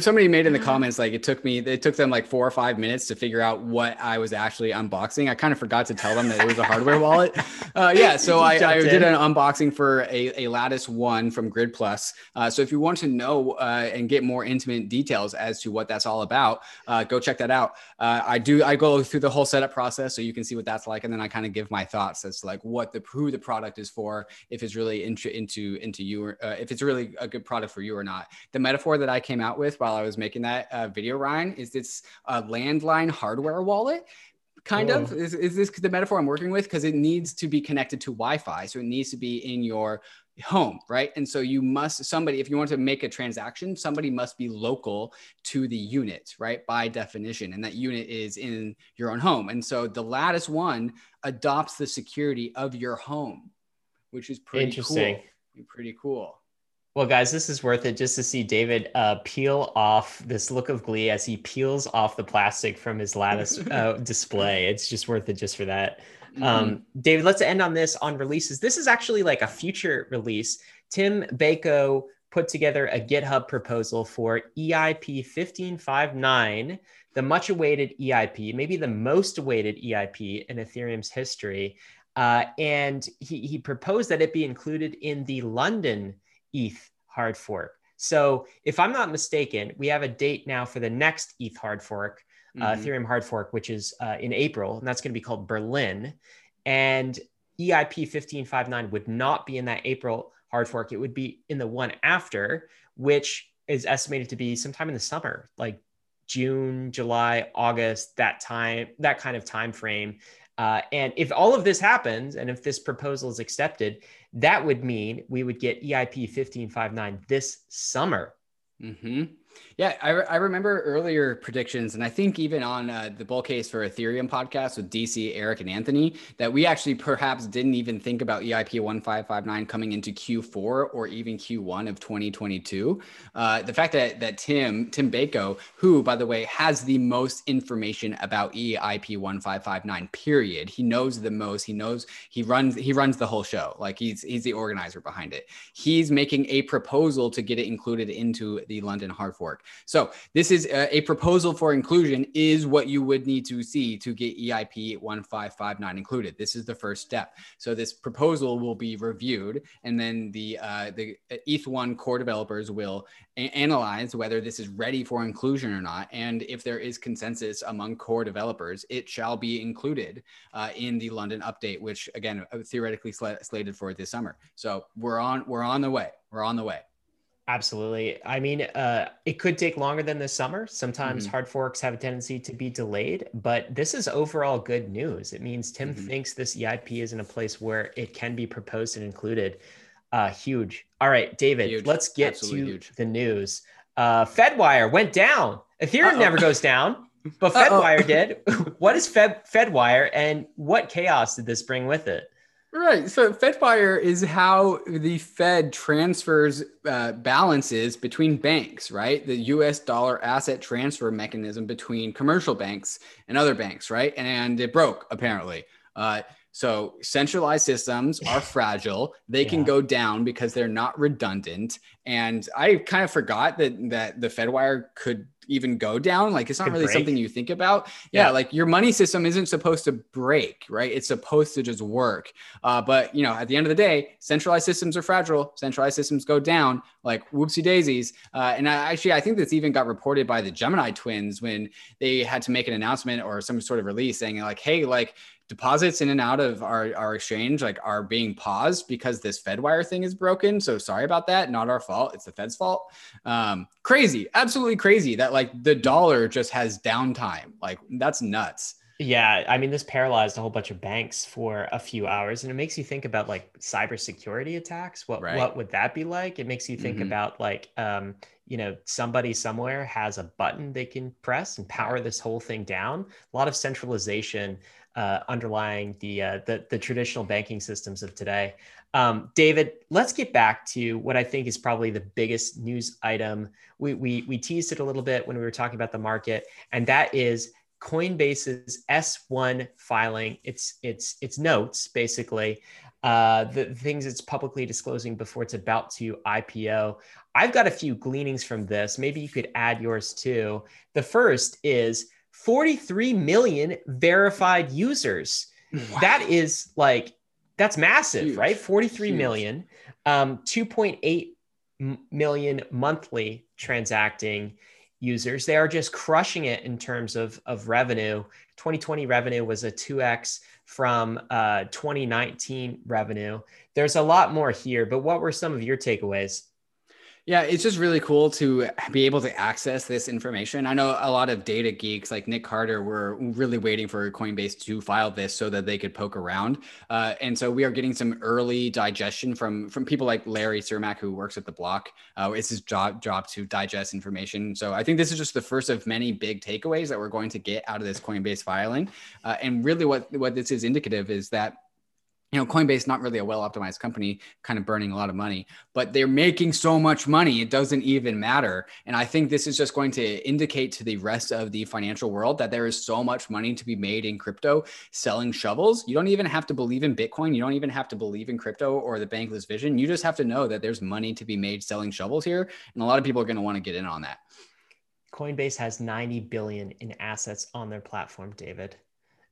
somebody made in the comments like it took me, it took them like four or five minutes to figure out what I was actually unboxing. I kind of forgot to tell them that it was a hardware wallet. Uh, yeah, so I, I did an unboxing for a, a Lattice One from Grid Plus. Uh, so if you want to know uh, and get more intimate details as to what that's all about, uh, go check that out. Uh, I do. I go through the whole setup process so you can see what that's like, and then I kind of give my thoughts as to like what the who the product is for. If it's really into into into you, or uh, if it's really a good product for you or not. The metaphor that I came out with while I was making that uh, video, Ryan, is it's a landline hardware wallet. Kind Whoa. of is, is this the metaphor I'm working with? Because it needs to be connected to Wi-Fi, so it needs to be in your home, right? And so you must, somebody, if you want to make a transaction, somebody must be local to the unit, right? By definition. And that unit is in your own home. And so the Lattice One adopts the security of your home, which is pretty interesting. Cool. Pretty cool. Well, guys, this is worth it just to see David uh, peel off this look of glee as he peels off the plastic from his Lattice uh, display. It's just worth it just for that. Mm-hmm. Um, David, let's end on this on releases. This is actually like a future release. Tim Bako put together a GitHub proposal for E I P fifteen fifty-nine, the much awaited E I P, maybe the most awaited E I P in Ethereum's history. Uh, and he, he proposed that it be included in the London E T H hard fork. So if I'm not mistaken, we have a date now for the next E T H hard fork, mm-hmm. uh, Ethereum hard fork, which is uh, in April, and that's going to be called Berlin. And E I P fifteen fifty-nine would not be in that April hard fork. It would be in the one after, which is estimated to be sometime in the summer, like June, July, August, that time, that kind of time frame. Uh, and if all of this happens, and if this proposal is accepted, that would mean we would get E I P fifteen fifty-nine this summer. Mm-hmm. Yeah, I, re- I remember earlier predictions, and I think even on uh, the bull case for Ethereum podcast with D C, Eric, and Anthony, that we actually perhaps didn't even think about E I P fifteen fifty-nine coming into Q four or even Q one of twenty twenty-two. Uh, the fact that that Tim, Tim Bako, who, by the way, has the most information about E I P fifteen fifty-nine, period. He knows the most. He knows he runs he runs the whole show. Like he's he's the organizer behind it. He's making a proposal to get it included into the London hard fork. So this is a, a proposal for inclusion is what you would need to see to get E I P fifteen fifty-nine included. This is the first step. So this proposal will be reviewed, and then the uh, the E T H one core developers will a- analyze whether this is ready for inclusion or not. And if there is consensus among core developers, it shall be included uh, in the London update, which again theoretically sl- slated for this summer. So we're on we're on the way. We're on the way. Absolutely. I mean, uh, it could take longer than this summer. Sometimes mm-hmm. hard forks have a tendency to be delayed, but this is overall good news. It means Tim mm-hmm. thinks this E I P is in a place where it can be proposed and included. Uh, huge. All right, David, huge. Let's get Absolutely to huge. the news. Uh, Fedwire went down. Ethereum Uh-oh. never goes down, but Fedwire did. What is Fed Fedwire and what chaos did this bring with it? Right. So Fedwire is how the Fed transfers uh, balances between banks, right? The U S dollar asset transfer mechanism between commercial banks and other banks, right? And it broke, apparently. Uh, so centralized systems are fragile. They yeah. can go down because they're not redundant. And I kind of forgot that that the Fedwire could even go down. Like it's not really break. something you think about. Yeah, yeah. Like your money system isn't supposed to break, right? It's supposed to just work. Uh, but you know, at the end of the day, centralized systems are fragile. Centralized systems go down like whoopsie daisies. Uh, and I, actually, I think this even got reported by the Gemini twins when they had to make an announcement or some sort of release saying like, hey, like deposits in and out of our, our exchange like are being paused because this Fedwire thing is broken. So sorry about that. Not our fault. It's the Fed's fault. Um, crazy. Absolutely crazy that like the dollar just has downtime. Like that's nuts. Yeah. I mean, this paralyzed a whole bunch of banks for a few hours, and it makes you think about like cybersecurity attacks. What, right. what would that be like? It makes you think mm-hmm. about like, um, you know, somebody somewhere has a button they can press and power this whole thing down. A lot of centralization Uh, underlying the, uh, the the traditional banking systems of today. Um, David, let's get back to what I think is probably the biggest news item. We, we, we teased it a little bit when we were talking about the market, and that is Coinbase's S one filing, its its its notes, basically, uh, the things it's publicly disclosing before it's about to I P O. I've got a few gleanings from this. Maybe you could add yours too. The first is forty-three million verified users. Wow. That is like, that's massive, Huge. right? forty-three Huge. Million, um, two point eight million monthly transacting users. They are just crushing it in terms of, of revenue. twenty twenty revenue was a two X from uh, twenty nineteen revenue. There's a lot more here, but what were some of your takeaways? Yeah, it's just really cool to be able to access this information. I know a lot of data geeks like Nick Carter were really waiting for Coinbase to file this so that they could poke around. Uh, and so we are getting some early digestion from, from people like Larry Cermak, who works at The Block. Uh, it's his job, job to digest information. So I think this is just the first of many big takeaways that we're going to get out of this Coinbase filing. Uh, and really what, what this is indicative is that you know, Coinbase, not really a well-optimized company, kind of burning a lot of money, but they're making so much money, it doesn't even matter. And I think this is just going to indicate to the rest of the financial world that there is so much money to be made in crypto selling shovels. You don't even have to believe in Bitcoin. You don't even have to believe in crypto or the Bankless vision. You just have to know that there's money to be made selling shovels here. And a lot of people are going to want to get in on that. Coinbase has ninety billion dollars in assets on their platform, David.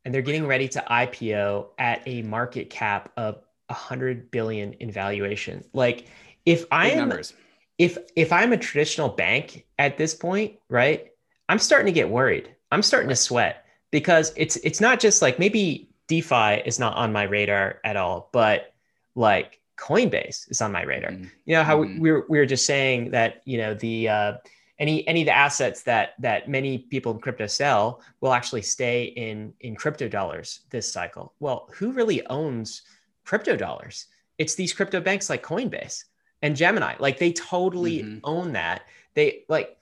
And they're getting ready to I P O at a market cap of one hundred billion dollars in valuation. Like if I am, if, if I'm a traditional bank at this point, right, I'm starting to get worried. I'm starting to sweat because it's, it's not just like maybe DeFi is not on my radar at all, but like Coinbase is on my radar. Mm-hmm. You know how mm-hmm. we were, we were just saying that, you know, the, uh, Any any of the assets that that many people in crypto sell will actually stay in in crypto dollars this cycle. Well, who really owns crypto dollars? It's these crypto banks like Coinbase and Gemini. Like they totally mm-hmm. own that. They like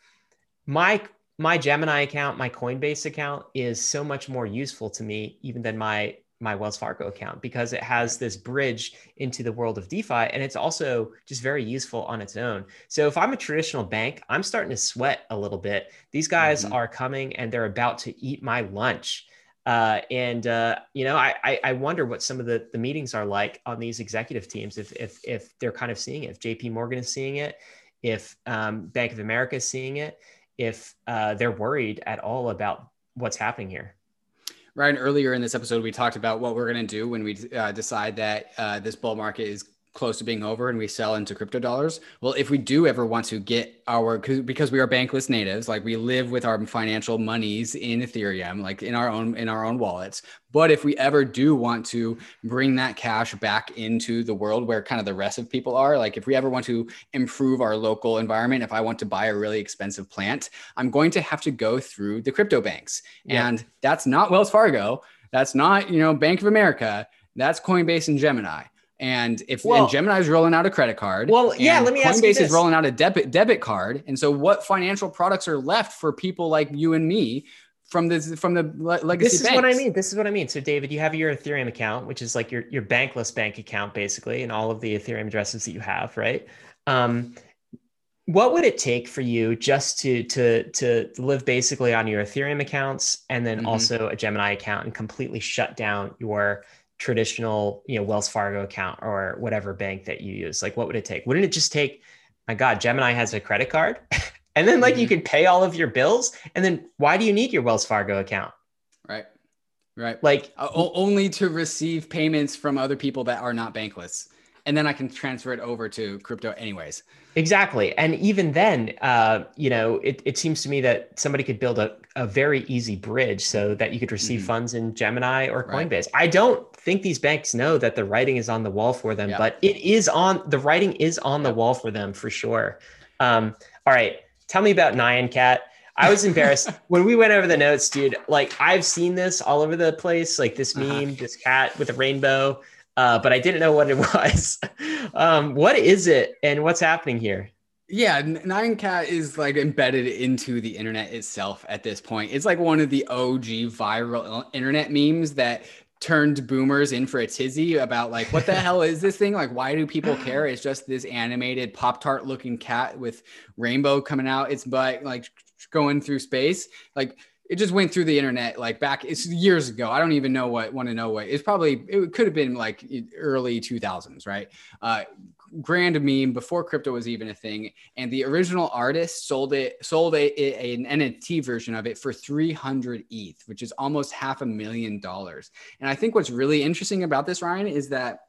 my my Gemini account, my Coinbase account is so much more useful to me even than my my Wells Fargo account, because it has this bridge into the world of DeFi. And it's also just very useful on its own. So if I'm a traditional bank, I'm starting to sweat a little bit. These guys mm-hmm. are coming and they're about to eat my lunch. Uh, and, uh, you know, I, I, I wonder what some of the, the meetings are like on these executive teams, if, if, if they're kind of seeing it, if J P Morgan is seeing it, if um, Bank of America is seeing it, if uh, they're worried at all about what's happening here. Ryan, earlier in this episode, we talked about what we're going to do when we uh, decide that uh, this bull market is close to being over and we sell into crypto dollars. Well, if we do ever want to get our, because we are bankless natives, like we live with our financial monies in Ethereum, like in our own, in our own wallets. But if we ever do want to bring that cash back into the world where kind of the rest of people are, like if we ever want to improve our local environment, if I want to buy a really expensive plant, I'm going to have to go through the crypto banks. Yeah. And that's not Wells Fargo. That's not, you know, Bank of America. That's Coinbase and Gemini. And if well, and Gemini is rolling out a credit card, well, yeah, let me Coinbase ask you this. is rolling out a debit debit card, and so what financial products are left for people like you and me from the from the legacy banks? This is banks? what I mean. This is what I mean. So, David, you have your Ethereum account, which is like your your bankless bank account, basically, and all of the Ethereum addresses that you have, right? Um, what would it take for you just to to to live basically on your Ethereum accounts and then mm-hmm. also a Gemini account and completely shut down your traditional, you know, Wells Fargo account or whatever bank that you use? Like, what would it take? Wouldn't it just take, my God, Gemini has a credit card and then like mm-hmm. you could pay all of your bills. And then why do you need your Wells Fargo account? Right. Right. Like uh, only to receive payments from other people that are not bankless. And then I can transfer it over to crypto anyways. Exactly. And even then, uh, you know, it, it seems to me that somebody could build a, a very easy bridge so that you could receive mm-hmm. funds in Gemini or Coinbase. Right. I don't think these banks know that the writing is on the wall for them, yeah. but it is on the writing is on yeah. the wall for them for sure. Um, all right. Tell me about Nyan Cat. I was embarrassed when we went over the notes, dude. Like, I've seen this all over the place, like this meme, uh-huh. this cat with a rainbow. Uh, but I didn't know what it was. um, what is it and what's happening here? Yeah, Nyan Cat is like embedded into the internet itself at this point. It's like one of the O G viral internet memes that turned boomers in for a tizzy about like, what the hell is this thing? Like, why do people care? It's just this animated Pop-Tart looking cat with rainbow coming out its butt, like going through space. Like, it just went through the internet like back it's years ago. I don't even know what, want to know what. It's probably, it could have been like early two thousands, right? Uh, grand meme before crypto was even a thing. And the original artist sold it, sold a, a, an N F T version of it for three hundred E T H, which is almost half a million dollars. And I think what's really interesting about this, Ryan, is that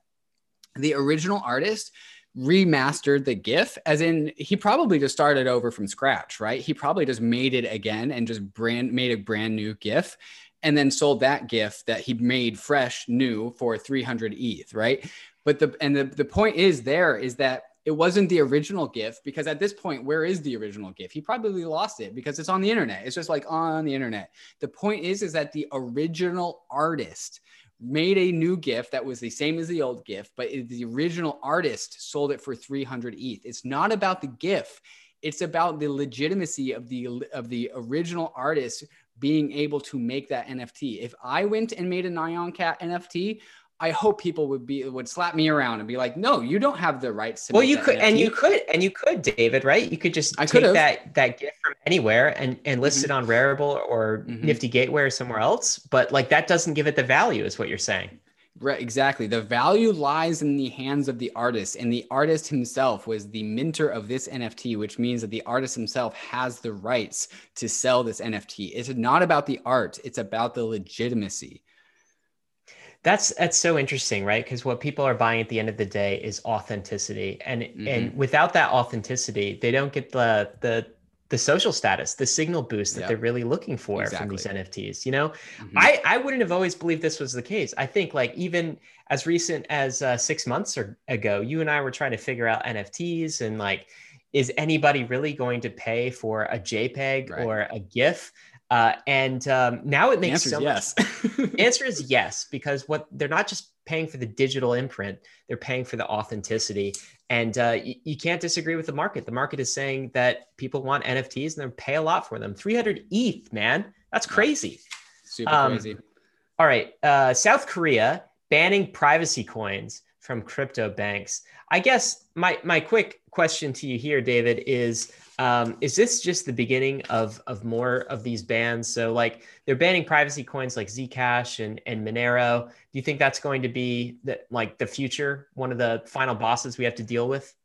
the original artist remastered the GIF, as in he probably just started over from scratch, right? He probably just made it again and just brand made a brand new GIF and then sold that GIF that he made fresh new for three hundred E T H, right? But the, and the, the point is there is that it wasn't the original GIF, because at this point, where is the original GIF? He probably lost it because it's on the internet. It's just like on the internet. The point is, is that the original artist made a new GIF that was the same as the old GIF, but the original artist sold it for three hundred E T H. It's not about the GIF. It's about the legitimacy of the, of the original artist being able to make that N F T. If I went and made a Nyan Cat N F T, I hope people would be would slap me around and be like, "No, you don't have the rights to." Well, you could, N F T. and you could, and you could, David, right? You could just I take that that GIF from anywhere and and list mm-hmm. it on Rarible or mm-hmm. Nifty Gateway or somewhere else. But like, that doesn't give it the value, is what you're saying. Right, exactly. The value lies in the hands of the artist, and the artist himself was the minter of this N F T, which means that the artist himself has the rights to sell this N F T. It's not about the art; it's about the legitimacy. That's that's so interesting, right? Because what people are buying at the end of the day is authenticity, and mm-hmm. and without that authenticity, they don't get the the the social status, the signal boost that yep. they're really looking for exactly. from these N F Ts. You know, mm-hmm. I I wouldn't have always believed this was the case. I think like even as recent as uh, six months or, ago, you and I were trying to figure out N F Ts and like, is anybody really going to pay for a JPEG right. or a GIF? Uh, and um, now it makes so much. The answer is yes, because what they're not just paying for the digital imprint. They're paying for the authenticity. And uh, you, you can't disagree with the market. The market is saying that people want N F Ts and they pay a lot for them. three hundred E T H, man. That's crazy. Yeah. Super um, crazy. All right. Uh, South Korea banning privacy coins from crypto banks. I guess my, my quick question to you here, David, is, um, is this just the beginning of, of more of these bans? So like they're banning privacy coins like Zcash and, and Monero. Do you think that's going to be the, like the future, one of the final bosses we have to deal with?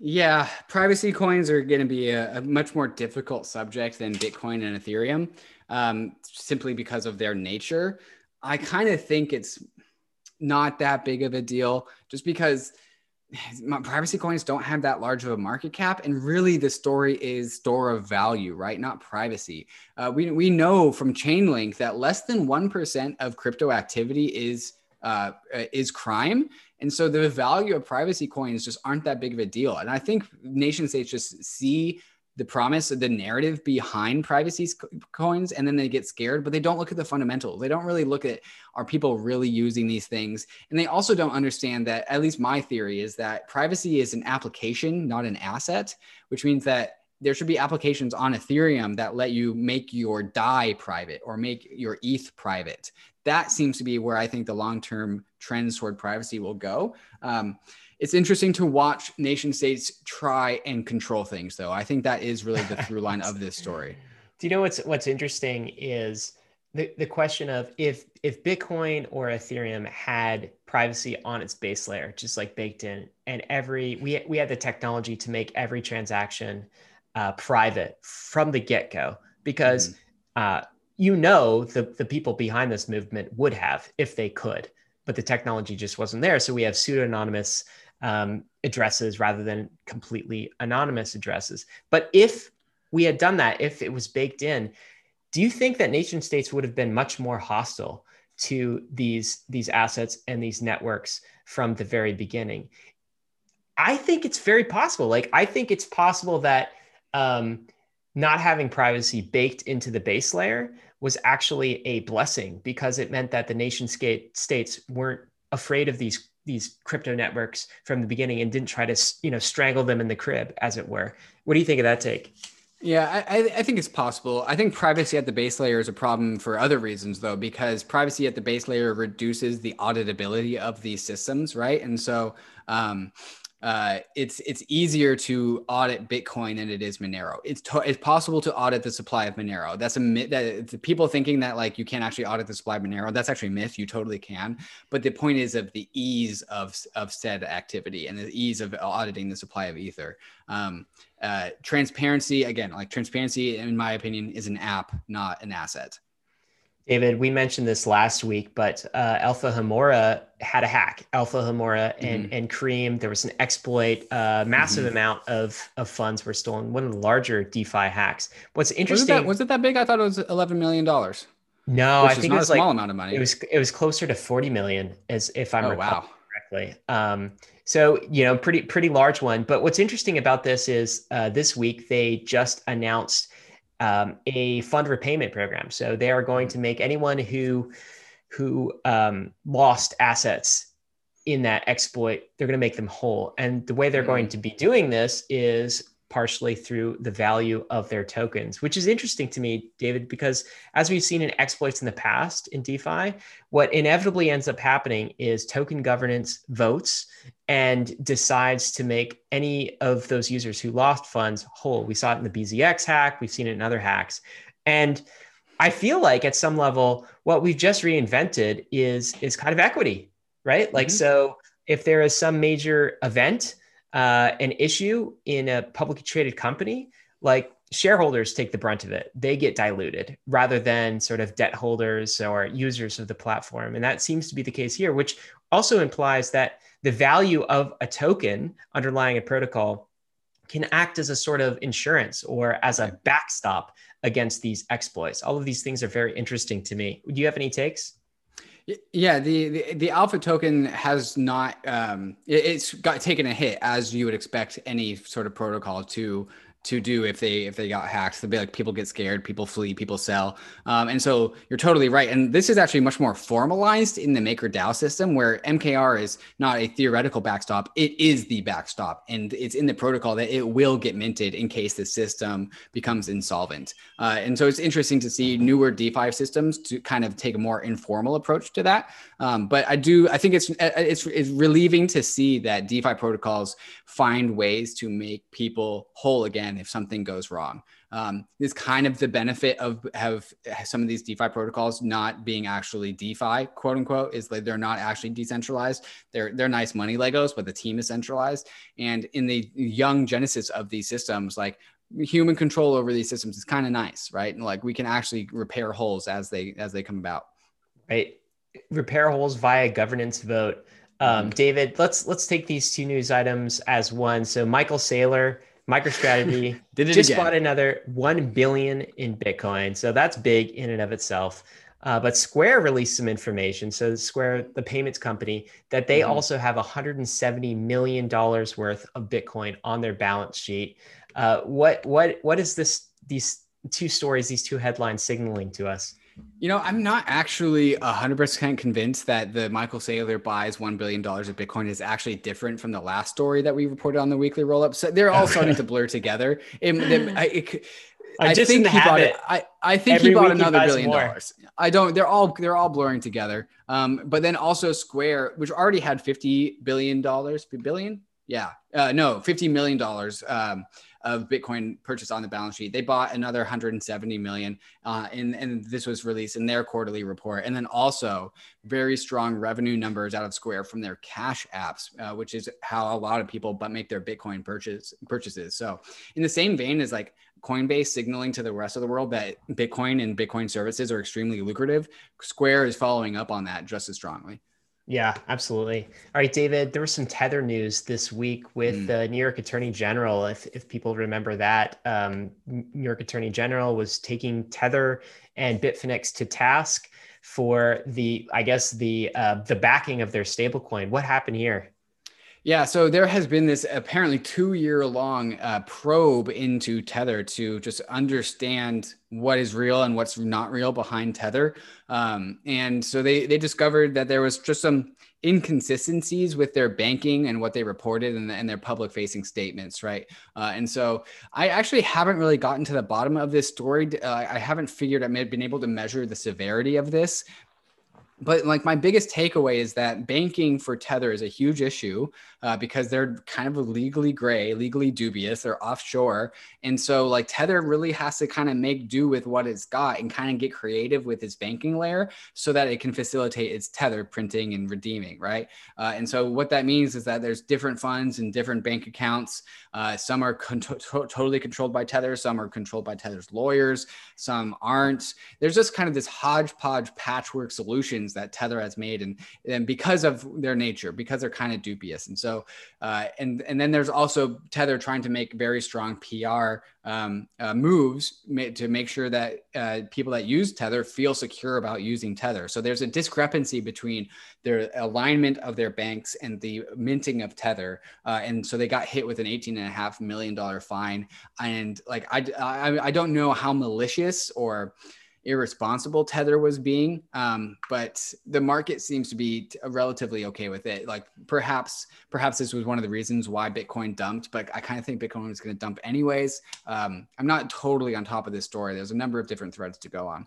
Yeah, privacy coins are going to be a, a much more difficult subject than Bitcoin and Ethereum, um, simply because of their nature. I kind of think it's not that big of a deal just because privacy coins don't have that large of a market cap. And really the story is store of value, right? Not privacy. Uh, we, we know from Chainlink that less than one percent of crypto activity is uh, is crime. And so the value of privacy coins just aren't that big of a deal. And I think nation states just see the promise, the narrative behind privacy coins, and then they get scared, but they don't look at the fundamentals. They don't really look at, are people really using these things? And they also don't understand that, at least my theory is that privacy is an application, not an asset, which means that there should be applications on Ethereum that let you make your D A I private or make your E T H private. That seems to be where I think the long-term trends toward privacy will go. Um, it's interesting to watch nation states try and control things, though. I think that is really the through line of this story. Do you know what's what's interesting is the, the question of if if Bitcoin or Ethereum had privacy on its base layer, just like baked in, and every we we had the technology to make every transaction uh, private from the get-go, because mm. uh, you know the the people behind this movement would have if they could, but the technology just wasn't there. So we have pseudo-anonymous um, addresses rather than completely anonymous addresses. But if we had done that, if it was baked in, do you think that nation states would have been much more hostile to these, these assets and these networks from the very beginning? I think it's very possible. Like, I think it's possible that um, not having privacy baked into the base layer was actually a blessing, because it meant that the nation states weren't afraid of these these crypto networks from the beginning and didn't try to, you know, strangle them in the crib, as it were. What do you think of that take? Yeah, I, I think it's possible. I think privacy at the base layer is a problem for other reasons, though, because privacy at the base layer reduces the auditability of these systems, right? And so um, Uh, it's it's easier to audit Bitcoin than it is Monero. It's to, it's possible to audit the supply of Monero. That's a myth. That the people thinking that like you can't actually audit the supply of Monero, that's actually a myth. You totally can. But the point is of the ease of of said activity and the ease of auditing the supply of Ether. Um, uh, transparency again, like transparency, in my opinion, is an app, not an asset. David, we mentioned this last week, but uh, Alpha Hamora had a hack. Alpha Hamora and, mm-hmm. and Cream, there was an exploit, uh, massive mm-hmm. amount of, of funds were stolen. One of the larger DeFi hacks. What's interesting- was it, that, was it that big? I thought it was eleven million dollars. No, I think it was like- a small amount of money. It was, it was closer to forty million, as if I'm oh, recalling wow. correctly. Um, so, you know, pretty, pretty large one. But what's interesting about this is uh, this week, they just announced Um, a fund repayment program. So they are going to make anyone who who um, lost assets in that exploit, they're going to make them whole. And the way they're going to be doing this is partially through the value of their tokens, which is interesting to me, David, because as we've seen in exploits in the past in DeFi, what inevitably ends up happening is token governance votes and decides to make any of those users who lost funds whole. We saw it in the B Z X hack. We've seen it in other hacks. And I feel like at some level, what we've just reinvented is, is kind of equity, right? Like, mm-hmm. so if there is some major event, Uh, an issue in a publicly traded company, like shareholders take the brunt of it. They get diluted rather than sort of debt holders or users of the platform. And that seems to be the case here, which also implies that the value of a token underlying a protocol can act as a sort of insurance or as a backstop against these exploits. All of these things are very interesting to me. Do you have any takes? Yeah, the, the the alpha token has not, um, it, it's got taken a hit, as you would expect any sort of protocol to to do if they if they got hacks. They'd be like, people get scared, people flee, people sell. Um, and so you're totally right. And this is actually much more formalized in the MakerDAO system, where M K R is not a theoretical backstop. It is the backstop. And it's in the protocol that it will get minted in case the system becomes insolvent. Uh, and so it's interesting to see newer DeFi systems to kind of take a more informal approach to that. Um, but I do, I think it's, it's, it's relieving to see that DeFi protocols find ways to make people whole again if something goes wrong. Um, it's kind of the benefit of have some of these DeFi protocols not being actually DeFi, quote unquote, is like they're not actually decentralized. They're they're nice money Legos, but the team is centralized. And in the young genesis of these systems, like human control over these systems is kind of nice, right? And like we can actually repair holes as they as they come about. Right, repair holes via governance vote. Um, David, let's let's take these two news items as one. So Michael Saylor, MicroStrategy, Did it just again. bought another one billion dollars in Bitcoin. So that's big in and of itself. Uh, but Square released some information. So Square, the payments company, that they mm-hmm. also have one hundred seventy million dollars worth of Bitcoin on their balance sheet. Uh, what what what is this? These two stories, these two headlines signaling to us? You know, I'm not actually one hundred percent convinced that the Michael Saylor buys one billion dollars of Bitcoin is actually different from the last story that we reported on the weekly roll-up. So they're all starting to blur together. It, it, it, it, I just think he bought it. I, I think Every he bought another he billion more. dollars. I don't, they're all, they're all blurring together. Um, but then also Square, which already had fifty billion dollars, billion? Yeah, uh, no, fifty million dollars um, of Bitcoin purchased on the balance sheet. They bought another one hundred seventy million dollars, uh, and, and this was released in their quarterly report. And then also very strong revenue numbers out of Square from their cash apps, uh, which is how a lot of people but make their Bitcoin purchase purchases. So in the same vein as like Coinbase signaling to the rest of the world that Bitcoin and Bitcoin services are extremely lucrative, Square is following up on that just as strongly. Yeah, absolutely. All right, David, there was some Tether news this week with mm. the New York Attorney General. If if people remember that, um, New York Attorney General was taking Tether and Bitfinex to task for the, I guess, the uh, the backing of their stablecoin. What happened here? Yeah, so there has been this apparently two-year-long uh, probe into Tether to just understand what is real and what's not real behind Tether. Um, and so they, they discovered that there was just some inconsistencies with their banking and what they reported and, and their public facing statements, right? Uh, and so I actually haven't really gotten to the bottom of this story. Uh, I haven't figured I may have been able to measure the severity of this. But like my biggest takeaway is that banking for Tether is a huge issue uh, because they're kind of legally gray, legally dubious, they're offshore. And so like Tether really has to kind of make do with what it's got and kind of get creative with its banking layer so that it can facilitate its Tether printing and redeeming, right? Uh, and so what that means is that there's different funds and different bank accounts. Uh, some are con- to- totally controlled by Tether, some are controlled by Tether's lawyers, some aren't. There's just kind of this hodgepodge patchwork solutions that Tether has made, and, and because of their nature, because they're kind of dubious. And so, uh, and, and then there's also Tether trying to make very strong P R um, uh, moves ma- to make sure that uh, people that use Tether feel secure about using Tether. So there's a discrepancy between their alignment of their banks and the minting of Tether. Uh, and so they got hit with an eighteen and a half million dollar fine. And like, I, I, I don't know how malicious or irresponsible Tether was being, um, but the market seems to be t- relatively okay with it. Like perhaps, perhaps this was one of the reasons why Bitcoin dumped, but I kind of think Bitcoin was going to dump anyways. Um, I'm not totally on top of this story. There's a number of different threads to go on.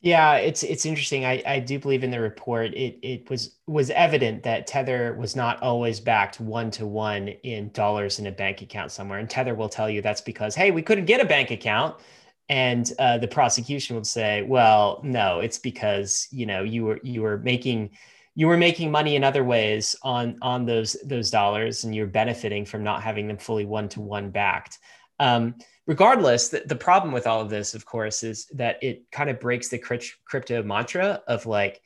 Yeah, it's it's interesting. I, I do believe in the report, it it was was evident that Tether was not always backed one-to-one in dollars in a bank account somewhere. And Tether will tell you that's because, hey, we couldn't get a bank account. And uh, the prosecution would say, well, no, it's because, you know, you were you were making you were making money in other ways on on those those dollars, and you're benefiting from not having them fully one to one backed. Um, regardless, the, the problem with all of this, of course, is that it kind of breaks the crypto mantra of like,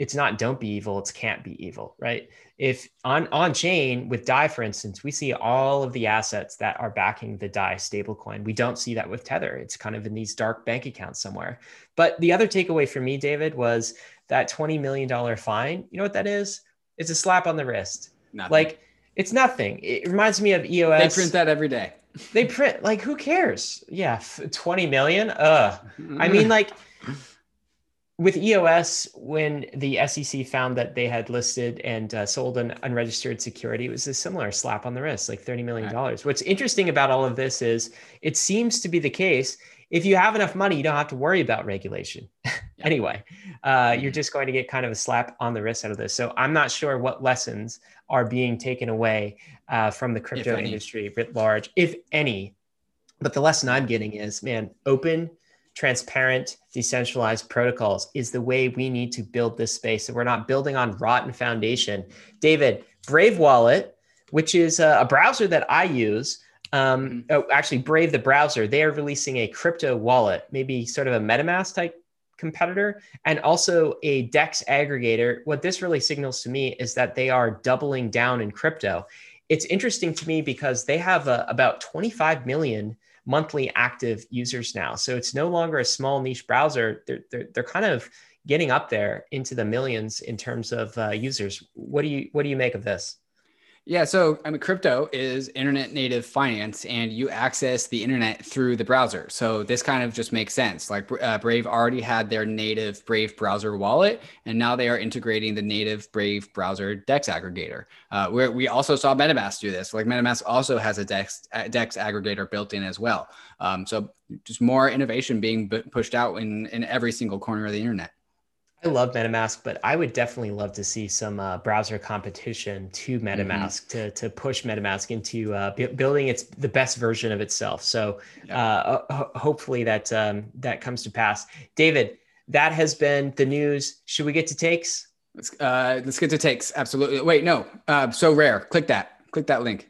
it's not don't be evil, it's can't be evil, right? If on, on chain with D A I, for instance, we see all of the assets that are backing the D A I stablecoin. We don't see that with Tether. It's kind of in these dark bank accounts somewhere. But the other takeaway for me, David, was that twenty million dollars fine. You know what that is? It's a slap on the wrist. Nothing. Like it's nothing. It reminds me of E O S. They print that every day. They print, like, who cares? Yeah, twenty million. Uh, I mean, like, with E O S, when the S E C found that they had listed and uh, sold an unregistered security, it was a similar slap on the wrist, like thirty million dollars. Right. What's interesting about all of this is it seems to be the case. If you have enough money, you don't have to worry about regulation. Anyway, uh, you're just going to get kind of a slap on the wrist out of this. So I'm not sure what lessons are being taken away uh, from the crypto industry writ large, if any. But the lesson I'm getting is, man, open, transparent, decentralized protocols is the way we need to build this space. So we're not building on rotten foundation. David, Brave Wallet, which is a browser that I use, um, oh, actually Brave, the browser, they are releasing a crypto wallet, maybe sort of a MetaMask type competitor, and also a DEX aggregator. What this really signals to me is that they are doubling down in crypto. It's interesting to me because they have a, about twenty-five million monthly active users now. So it's no longer a small niche browser. They're, they're, they're kind of getting up there into the millions in terms of uh, users. What do you, what do you make of this? Yeah, so I mean, crypto is internet native finance, and you access the internet through the browser. So this kind of just makes sense. Like uh, Brave already had their native Brave browser wallet, and now they are integrating the native Brave browser DEX aggregator. Uh, where we also saw MetaMask do this. Like MetaMask also has a DEX, DEX aggregator built in as well. Um, so just more innovation being b- pushed out in, in every single corner of the internet. I love MetaMask, but I would definitely love to see some uh, browser competition to MetaMask, mm-hmm. to, to push MetaMask into uh, b- building its the best version of itself. So yeah. uh, ho- hopefully that um, that comes to pass. David, that has been the news. Should we get to takes? Let's, uh, let's get to takes. Absolutely. Wait, no. Uh, so rare. Click that. Click that link.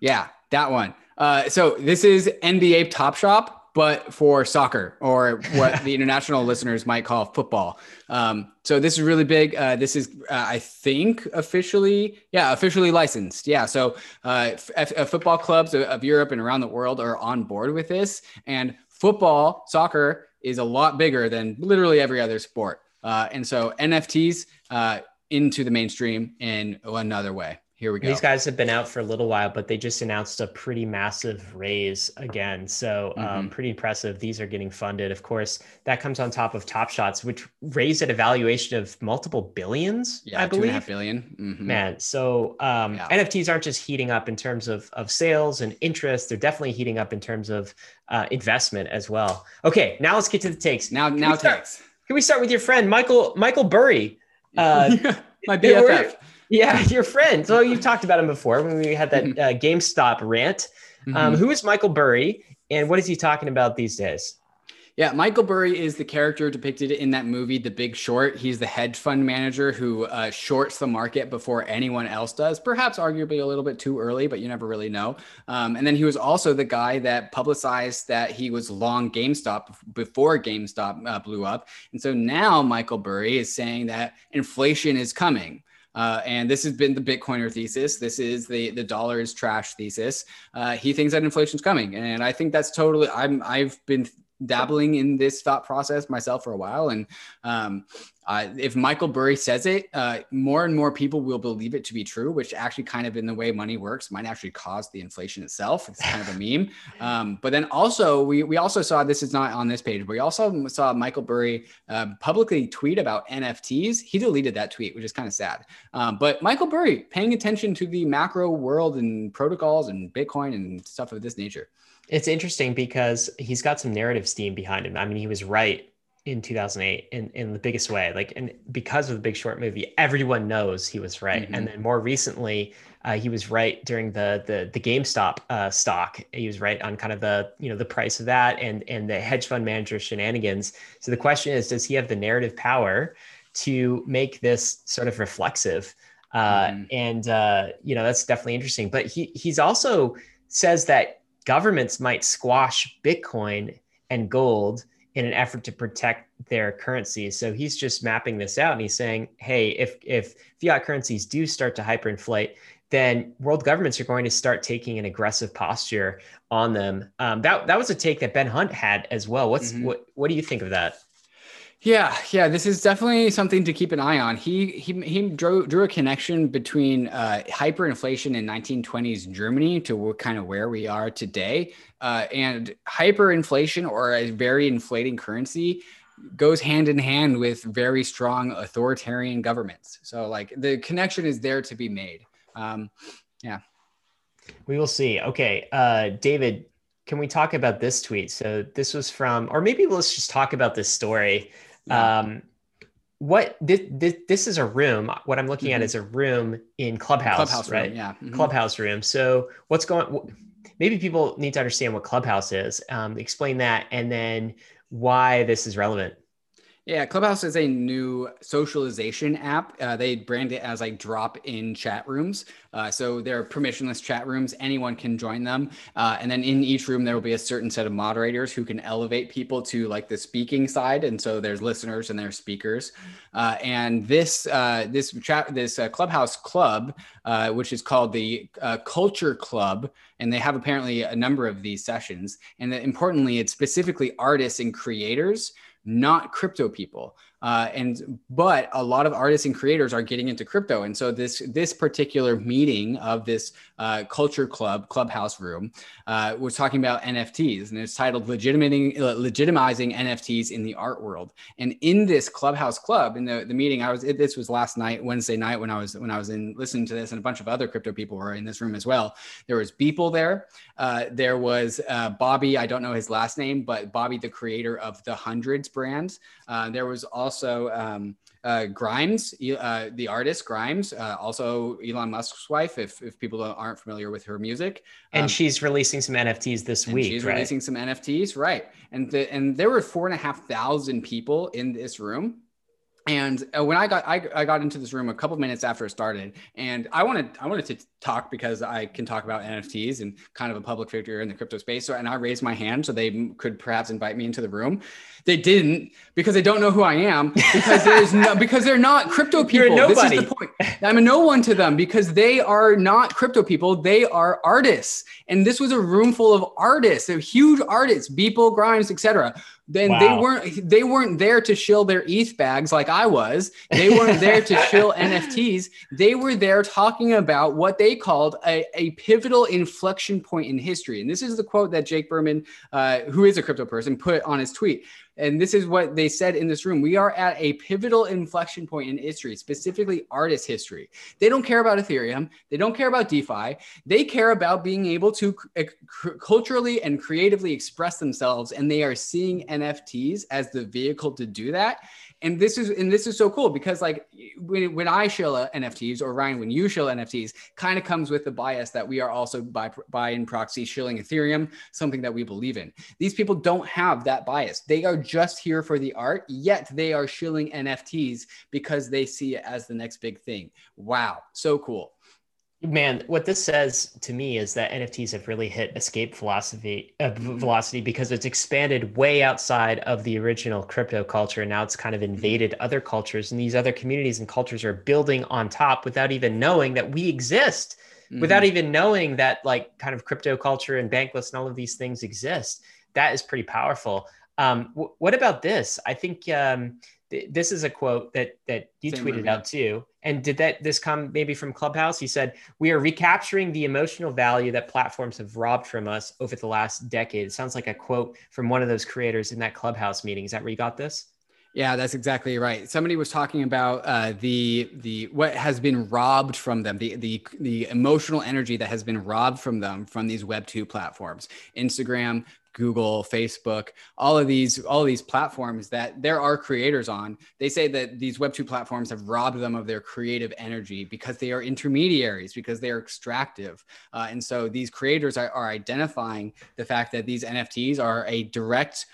Yeah, that one. Uh, so this is N B A Top Shop, but for soccer, or what the international listeners might call football. Um, so this is really big. Uh, this is, uh, I think, officially, yeah, officially licensed. Yeah, so uh, f- f- football clubs of, of Europe and around the world are on board with this. And football, soccer, is a lot bigger than literally every other sport. Uh, and so N F Ts uh, into the mainstream in another way. Here we go. These guys have been out for a little while, but they just announced a pretty massive raise again. So um, mm-hmm. pretty impressive. These are getting funded. Of course, that comes on top of Top Shots, which raised at a valuation of multiple billions, yeah, I believe. Yeah, two and a half billion. Mm-hmm. Man, so um, yeah. N F Ts aren't just heating up in terms of, of sales and interest. They're definitely heating up in terms of uh, investment as well. Okay, now let's get to the takes. Now, can now takes. Can we start with your friend, Michael Michael Burry? Uh, yeah, my B F F. Yeah, your friend. So you talked about him before when we had that uh, GameStop rant. Um, mm-hmm. Who is Michael Burry, and what is he talking about these days? Yeah, Michael Burry is the character depicted in that movie, The Big Short. He's the hedge fund manager who uh, shorts the market before anyone else does, perhaps arguably a little bit too early, but you never really know. Um, and then he was also the guy that publicized that he was long GameStop before GameStop uh, blew up. And so now Michael Burry is saying that inflation is coming. Uh, and this has been the Bitcoiner thesis. This is the the dollar is trash thesis. Uh, he thinks that inflation's coming. And I think that's totally, I'm, I've been dabbling in this thought process myself for a while. And um, uh, if Michael Burry says it, uh, more and more people will believe it to be true, which actually kind of in the way money works might actually cause the inflation itself. It's kind of a meme. Um, but then also, we we also saw, this is not on this page, but we also saw Michael Burry uh, publicly tweet about N F Ts. He deleted that tweet, which is kind of sad. Um, but Michael Burry paying attention to the macro world and protocols and Bitcoin and stuff of this nature. It's interesting because he's got some narrative steam behind him. I mean, he was right in two thousand eight in, in the biggest way. Like, and because of The Big Short movie, everyone knows he was right. Mm-hmm. And then more recently, uh, he was right during the the, the GameStop uh, stock. He was right on kind of the you know the price of that and and the hedge fund manager shenanigans. So the question is, does he have the narrative power to make this sort of reflexive? Uh, mm-hmm. And uh, you know that's definitely interesting. But he he's also says that governments might squash Bitcoin and gold in an effort to protect their currency. So he's just mapping this out, and he's saying, hey, if if fiat currencies do start to hyperinflate, then world governments are going to start taking an aggressive posture on them. Um, that that was a take that Ben Hunt had as well. What's mm-hmm. what what do you think of that? Yeah, yeah, this is definitely something to keep an eye on. He he he drew, drew a connection between uh, hyperinflation in nineteen twenties Germany to what kind of where we are today, uh, and hyperinflation or a very inflating currency goes hand in hand with very strong authoritarian governments. So like the connection is there to be made. Um, yeah, we will see. Okay, uh, David, can we talk about this tweet? So this was from, or maybe let's just talk about this story. Yeah. Um, what this, this, this is a room. What I'm looking mm-hmm. at is a room in Clubhouse, Clubhouse right? Room, yeah. Mm-hmm. Clubhouse room. So what's going, maybe people need to understand what Clubhouse is. Um, explain that and then why this is relevant. Yeah, Clubhouse is a new socialization app. Uh, they brand it as like drop-in chat rooms. Uh, so they're permissionless chat rooms. Anyone can join them. Uh, and then in each room, there will be a certain set of moderators who can elevate people to like the speaking side. And so there's listeners and there's speakers. Uh, and this uh, this chat, this uh, Clubhouse Club, uh, which is called the uh, Culture Club, and they have apparently a number of these sessions. And that importantly, it's specifically artists and creators, not crypto people. Uh, and but a lot of artists and creators are getting into crypto. And so this this particular meeting of this uh, culture club, Clubhouse room, uh, was talking about N F Ts. And it's titled Legitimizing, uh, Legitimizing N F Ts in the Art World. And in this Clubhouse club, in the, the meeting, I was this was last night, Wednesday night, when I was when I was in listening to this, and a bunch of other crypto people were in this room as well. There was Beeple there. Uh, there was uh, Bobby, I don't know his last name, but Bobby, the creator of the Hundreds brand. Uh, there was also Also, um, uh, Grimes, uh, the artist Grimes, uh, also Elon Musk's wife, if, if people aren't familiar with her music. And um, she's releasing some N F Ts this and week, she's right? releasing some N F Ts, right. And, the, and there were four and a half thousand people in this room. And when I got, I, I got into this room a couple minutes after it started, and I wanted, I wanted to talk because I can talk about N F Ts and kind of a public figure in the crypto space. So, and I raised my hand so they could perhaps invite me into the room. They didn't, because they don't know who I am, because there's no, because they're not crypto people. You're a nobody. This is the point. I'm a no one to them because they are not crypto people. They are artists. And this was a room full of artists, of huge artists, Beeple, Grimes, et cetera. Then wow. they weren't they weren't there to shill their E T H bags like I was. They weren't there to shill N F Ts. They were there talking about what they called a, a pivotal inflection point in history. And this is the quote that Jake Berman, uh, who is a crypto person, put on his tweet. And this is what they said in this room. We are at a pivotal inflection point in history, specifically artist history. They don't care about Ethereum. They don't care about DeFi. They care about being able to culturally and creatively express themselves. And they are seeing N F Ts as the vehicle to do that. And this is and this is so cool because like when, when I shill N F Ts or Ryan, when you shill N F Ts, kind of comes with the bias that we are also by, by in proxy shilling Ethereum, something that we believe in. These people don't have that bias. They are just here for the art, yet they are shilling N F Ts because they see it as the next big thing. Wow, so cool. Man, what this says to me is that N F Ts have really hit escape velocity, uh, velocity because it's expanded way outside of the original crypto culture. And now it's kind of invaded other cultures, and these other communities and cultures are building on top without even knowing that we exist, mm-hmm. without even knowing that like kind of crypto culture and Bankless and all of these things exist. That is pretty powerful. Um, w- what about this? I think um, th- this is a quote that that you Same tweeted movie. out too. And did that this come maybe from Clubhouse? He said, "We are recapturing the emotional value that platforms have robbed from us over the last decade." It sounds like a quote from one of those creators in that Clubhouse meeting. Is that where you got this? Yeah, that's exactly right. Somebody was talking about uh, the the what has been robbed from them, the the the emotional energy that has been robbed from them from these Web two platforms, Instagram, Google, Facebook, all of these, all of these platforms that there are creators on. They say that these Web two platforms have robbed them of their creative energy because they are intermediaries, because they are extractive. Uh, and so these creators are, are identifying the fact that these N F Ts are a direct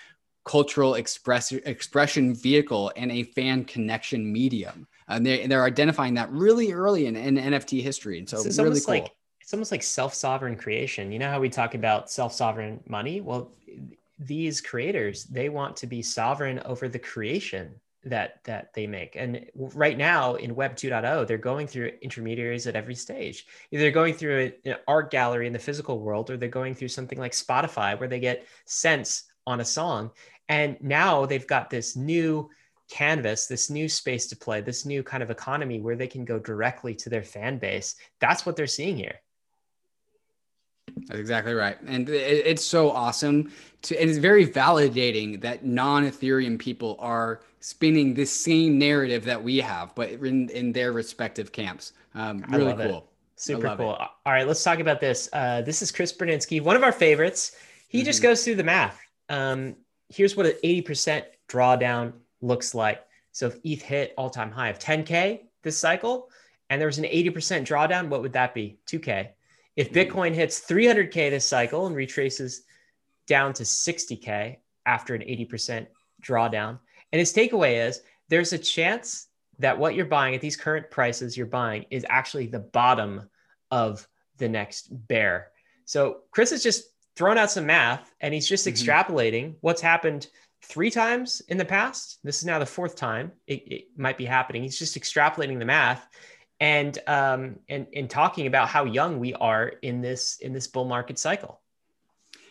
cultural express, expression vehicle and a fan connection medium. And they, they're identifying that really early in, in N F T history. And so it's really cool. Like- It's almost like self-sovereign creation. You know how we talk about self-sovereign money? Well, these creators, they want to be sovereign over the creation that that they make. And right now in Web two point oh, they're going through intermediaries at every stage. Either they're going through an art gallery in the physical world, or they're going through something like Spotify where they get cents on a song. And now they've got this new canvas, this new space to play, this new kind of economy where they can go directly to their fan base. That's what they're seeing here. That's exactly right. And it's so awesome to, and it's very validating that non-Ethereum people are spinning this same narrative that we have, but in, in their respective camps. Um, really cool. Super cool. It. All right, let's talk about this. Uh, this is Chris Berninski, one of our favorites. He mm-hmm. just goes through the math. Um, here's what an eighty percent drawdown looks like. So if E T H hit all-time high of ten K this cycle, and there was an eighty percent drawdown, what would that be? two K. If Bitcoin hits three hundred K this cycle and retraces down to sixty K after an eighty percent drawdown. And his takeaway is there's a chance that what you're buying at these current prices you're buying is actually the bottom of the next bear. So Chris has just thrown out some math and he's just mm-hmm. extrapolating what's happened three times in the past. This is now the fourth time it, it might be happening. He's just extrapolating the math. And um, and and talking about how young we are in this in this bull market cycle.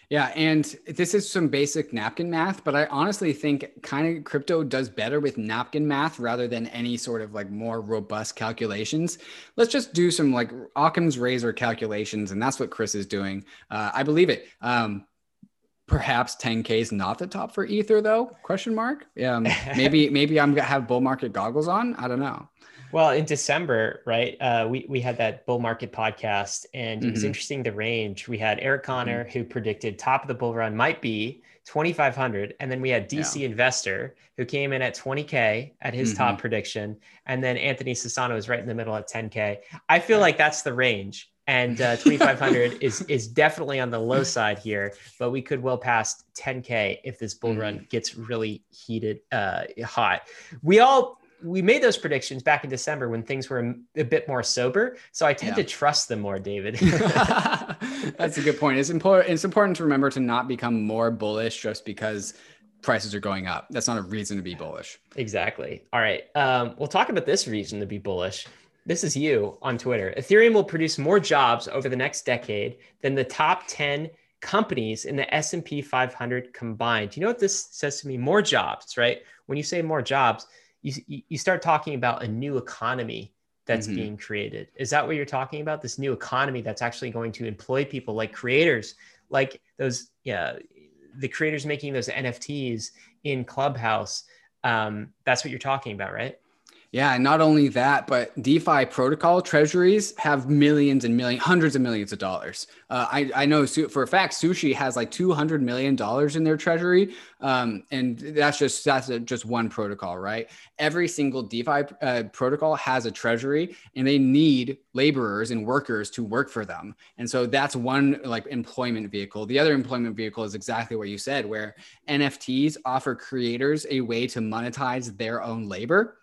Yeah, and this is some basic napkin math, but I honestly think kind of crypto does better with napkin math rather than any sort of like more robust calculations. Let's just do some like Occam's razor calculations, and that's what Chris is doing. Uh, I believe it. Um, Perhaps ten K is not the top for Ether though, question mark. Um, maybe maybe I'm gonna have bull market goggles on, I don't know. Well, in December, right, uh, we, we had that bull market podcast and mm-hmm. it was interesting the range. We had Eric Connor mm-hmm. who predicted top of the bull run might be twenty-five hundred. And then we had D C yeah. Investor who came in at twenty K at his mm-hmm. top prediction. And then Anthony Sassano is right in the middle at ten K. I feel like that's the range. And uh, twenty-five hundred is is definitely on the low side here, but we could well pass ten K if this bull run gets really heated, uh, hot. We all, we made those predictions back in December when things were a bit more sober. So I tend yeah. to trust them more, David. That's a good point. It's important, it's important to remember to not become more bullish just because prices are going up. That's not a reason to be bullish. Exactly. All right. Um, we'll talk about this reason to be bullish. This is you on Twitter. Ethereum will produce more jobs over the next decade than the top ten companies in the S and P five hundred combined. You know what this says to me? More jobs, right? When you say more jobs, you, you start talking about a new economy that's mm-hmm. being created. Is that what you're talking about? This new economy that's actually going to employ people like creators, like those, yeah, the creators making those N F Ts in Clubhouse. Um, that's what you're talking about, right? Yeah, and not only that, but DeFi protocol treasuries have millions and millions, hundreds of millions of dollars. Uh, I, I know for a fact, Sushi has like two hundred million dollars in their treasury. Um, and that's just that's a, just one protocol, right? Every single DeFi uh, protocol has a treasury and they need laborers and workers to work for them. And so that's one like employment vehicle. The other employment vehicle is exactly what you said, where N F Ts offer creators a way to monetize their own labor,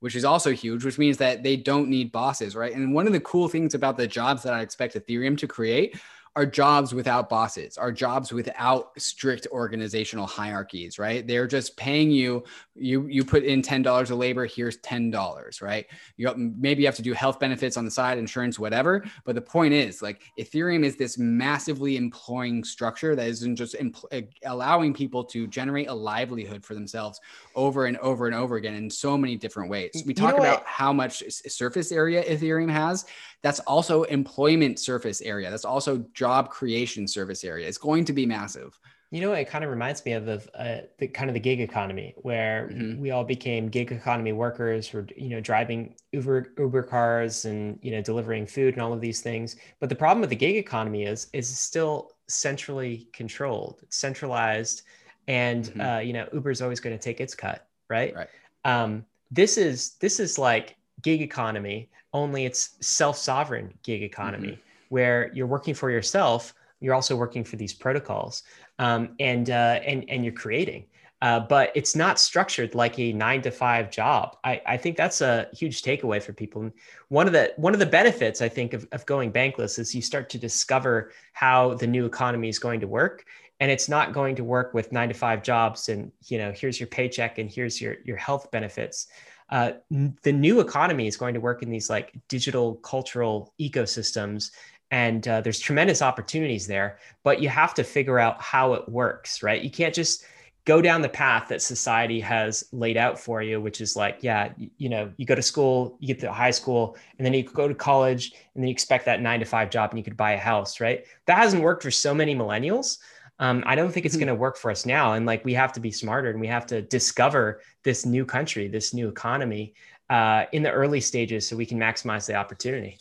which is also huge, which means that they don't need bosses, right? And one of the cool things about the jobs that I expect Ethereum to create are jobs without bosses, are jobs without strict organizational hierarchies, right? They're just paying you, you you put in ten dollars of labor, here's ten dollars, right? You maybe you have to do health benefits on the side, insurance, whatever. But the point is, like, Ethereum is this massively employing structure that isn't just empl- allowing people to generate a livelihood for themselves over and over and over again in so many different ways. We talk you know about what? how much surface area Ethereum has. That's also employment surface area. That's also job creation service area. It's going to be massive. You know, it kind of reminds me of, of uh, the kind of the gig economy where mm-hmm. we all became gig economy workers who were, you know, driving Uber, Uber cars and, you know, delivering food and all of these things. But the problem with the gig economy is, is still centrally controlled, it's centralized. And, mm-hmm. uh, you know, Uber's always going to take its cut, right? Right. Um, this is, this is like gig economy, only it's self-sovereign gig economy. Mm-hmm. where you're working for yourself, you're also working for these protocols, um, and, uh, and and you're creating, uh, but it's not structured like a nine to five job. I, I think that's a huge takeaway for people. And one of the one of the benefits I think of, of going bankless is you start to discover how the new economy is going to work, and it's not going to work with nine to five jobs and, you know, here's your paycheck and here's your your health benefits. Uh, the new economy is going to work in these like digital cultural ecosystems. And uh, there's tremendous opportunities there, but you have to figure out how it works, right? You can't just go down the path that society has laid out for you, which is like, yeah, you, you know, you go to school, you get to high school, and then you go to college, and then you expect that nine to five job and you could buy a house, right? That hasn't worked for so many millennials. Um, I don't think it's mm-hmm. going to work for us now. And like, we have to be smarter and we have to discover this new country, this new economy uh, in the early stages so we can maximize the opportunity.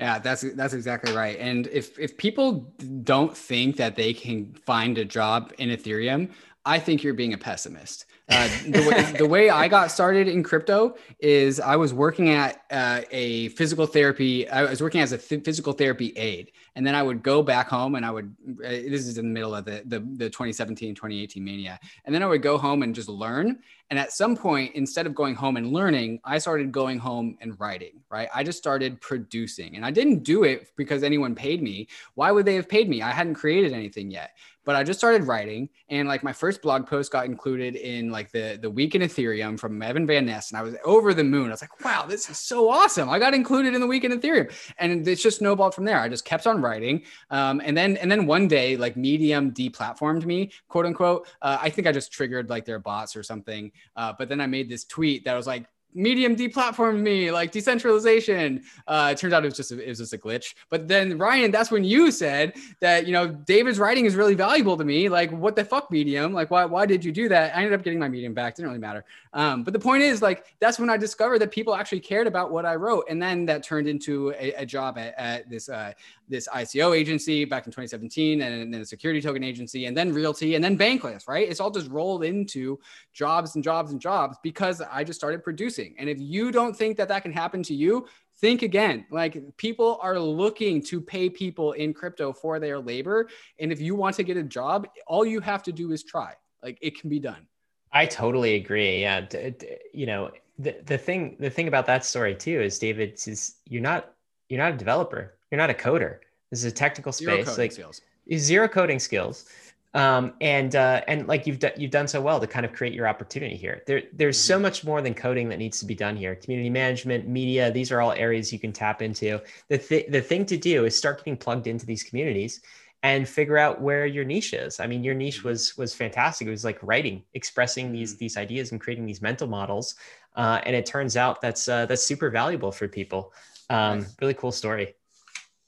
Yeah, that's that's exactly right. And if if people don't think that they can find a job in Ethereum, I think you're being a pessimist. Uh, the, way, the way I got started in crypto is I was working at uh, a physical therapy. I was working as a th- physical therapy aide. And then I would go back home and I would, uh, this is in the middle of the, the, the twenty seventeen, twenty eighteen mania. And then I would go home and just learn. And at some point, instead of going home and learning, I started going home and writing, right? I just started producing, and I didn't do it because anyone paid me. Why would they have paid me? I hadn't created anything yet, but I just started writing. And like my first blog post got included in like the, the week in Ethereum from Evan Van Ness. And I was over the moon. I was like, wow, this is so awesome. I got included in the week in Ethereum. And it's just snowballed from there. I just kept on writing. Um, and then, and then one day, like Medium deplatformed me, quote unquote. Uh, I think I just triggered like their bots or something. Uh, but then I made this tweet that was like, Medium deplatformed me, like decentralization. Uh, it turns out it was just a, it was just a glitch. But then Ryan, that's when you said that, you know, David's writing is really valuable to me. Like, what the fuck, Medium? Like, why why did you do that? I ended up getting my Medium back. Didn't really matter. Um, but the point is, like, that's when I discovered that people actually cared about what I wrote, and then that turned into a, a job at, at this uh, this I C O agency back in twenty seventeen, and then a security token agency, and then Realty, and then Bankless. Right? It's all just rolled into jobs and jobs and jobs because I just started producing. And if you don't think that that can happen to you, think again. Like, people are looking to pay people in crypto for their labor. And if you want to get a job, all you have to do is try. Like, it can be done. I totally agree. Yeah. D- d- you know, the, the thing, the thing about that story too, is David, is you're not, you're not a developer. You're not a coder. This is a technical space. Zero coding like skills. Zero coding skills. Um, and, uh, and like you've done, you've done so well to kind of create your opportunity here. There, there's mm-hmm. so much more than coding that needs to be done here. Community management, media, these are all areas you can tap into. The th- the thing to do is start getting plugged into these communities and figure out where your niche is. I mean, your niche was, was fantastic. It was like writing, expressing these, these ideas and creating these mental models. Uh, and it turns out that's, uh, that's super valuable for people. Um, nice. Really cool story.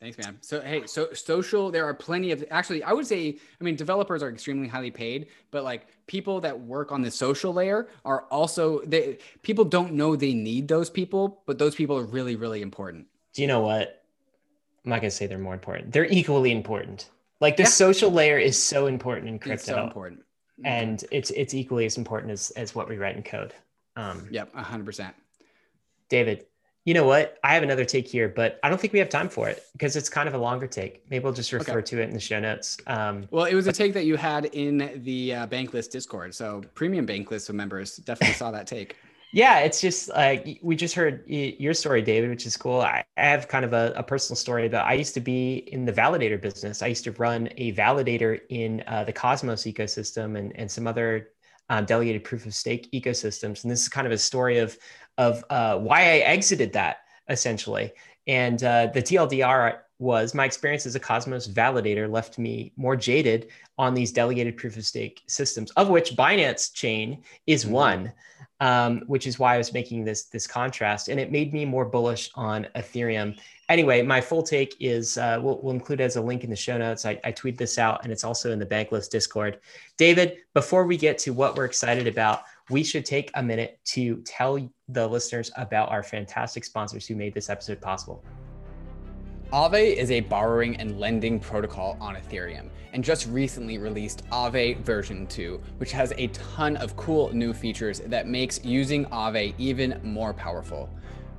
Thanks, man. So, hey, so social, there are plenty of, actually, I would say, I mean, developers are extremely highly paid, but like people that work on the social layer are also, they, people don't know they need those people, but those people are really, really important. Do you know what? I'm not going to say they're more important. They're equally important. Like the yeah. social layer is so important in crypto. It's so important. And it's it's equally as important as, as what we write in code. Um, yep, one hundred percent. David. You know what? I have another take here, but I don't think we have time for it because it's kind of a longer take. Maybe we'll just refer okay. to it in the show notes. Um, well, it was a take that you had in the uh, Bankless Discord. So premium Bankless members definitely saw that take. Yeah, it's just like uh, we just heard y- your story, David, which is cool. I, I have kind of a, a personal story, but I used to be in the validator business. I used to run a validator in uh, the Cosmos ecosystem and, and some other Um, delegated proof of stake ecosystems. And this is kind of a story of, of uh, why I exited that essentially. And uh, the T L D R was my experience as a Cosmos validator left me more jaded on these delegated proof of stake systems, of which Binance Chain is one, um, which is why I was making this, this contrast. And it made me more bullish on Ethereum. Anyway, my full take is, uh, we'll, we'll include it as a link in the show notes. I, I tweet this out and it's also in the Bankless Discord. David, before we get to what we're excited about, we should take a minute to tell the listeners about our fantastic sponsors who made this episode possible. Aave is a borrowing and lending protocol on Ethereum, and just recently released Aave version two, which has a ton of cool new features that makes using Aave even more powerful.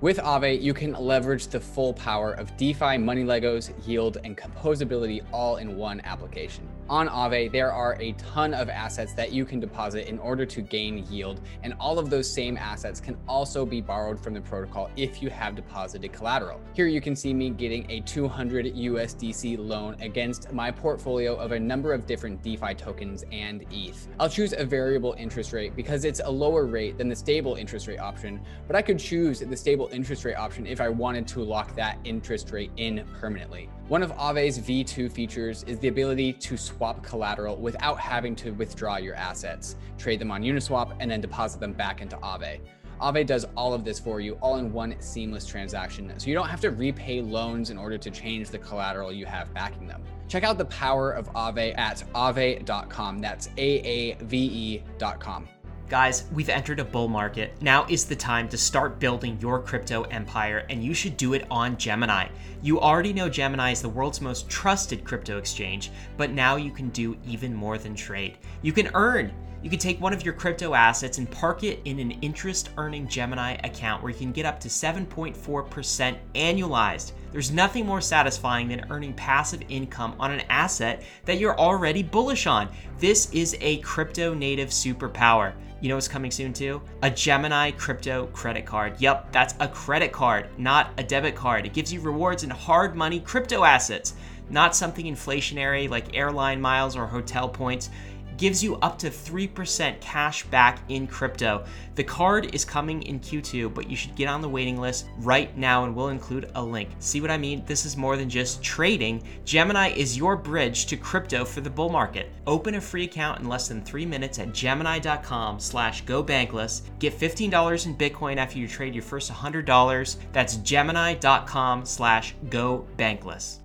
With Aave, you can leverage the full power of DeFi, money Legos, yield, and composability all in one application. On Aave, there are a ton of assets that you can deposit in order to gain yield, and all of those same assets can also be borrowed from the protocol if you have deposited collateral. Here you can see me getting a two hundred U S D C loan against my portfolio of a number of different DeFi tokens and E T H. I'll choose a variable interest rate because it's a lower rate than the stable interest rate option, but I could choose the stable interest rate option if I wanted to lock that interest rate in permanently. One of Aave's V two features is the ability to swap collateral without having to withdraw your assets, trade them on Uniswap, and then deposit them back into Aave. Aave does all of this for you, all in one seamless transaction, so you don't have to repay loans in order to change the collateral you have backing them. Check out the power of Aave at aave dot com. That's A A V E dot com. Guys, we've entered a bull market. Now is the time to start building your crypto empire, and you should do it on Gemini. You already know Gemini is the world's most trusted crypto exchange, but now you can do even more than trade. You can earn. You can take one of your crypto assets and park it in an interest-earning Gemini account where you can get up to seven point four percent annualized. There's nothing more satisfying than earning passive income on an asset that you're already bullish on. This is a crypto-native superpower. You know what's coming soon too? A Gemini crypto credit card. Yep, that's a credit card, not a debit card. It gives you rewards in hard money crypto assets, not something inflationary like airline miles or hotel points. Gives you up to three percent cash back in crypto. The card is coming in Q two, but you should get on the waiting list right now, and we'll include a link. See what I mean? This is more than just trading. Gemini is your bridge to crypto for the bull market. Open a free account in less than three minutes at gemini dot com slash go bankless. Get fifteen dollars in Bitcoin after you trade your first one hundred dollars. That's gemini dot com slash go bankless.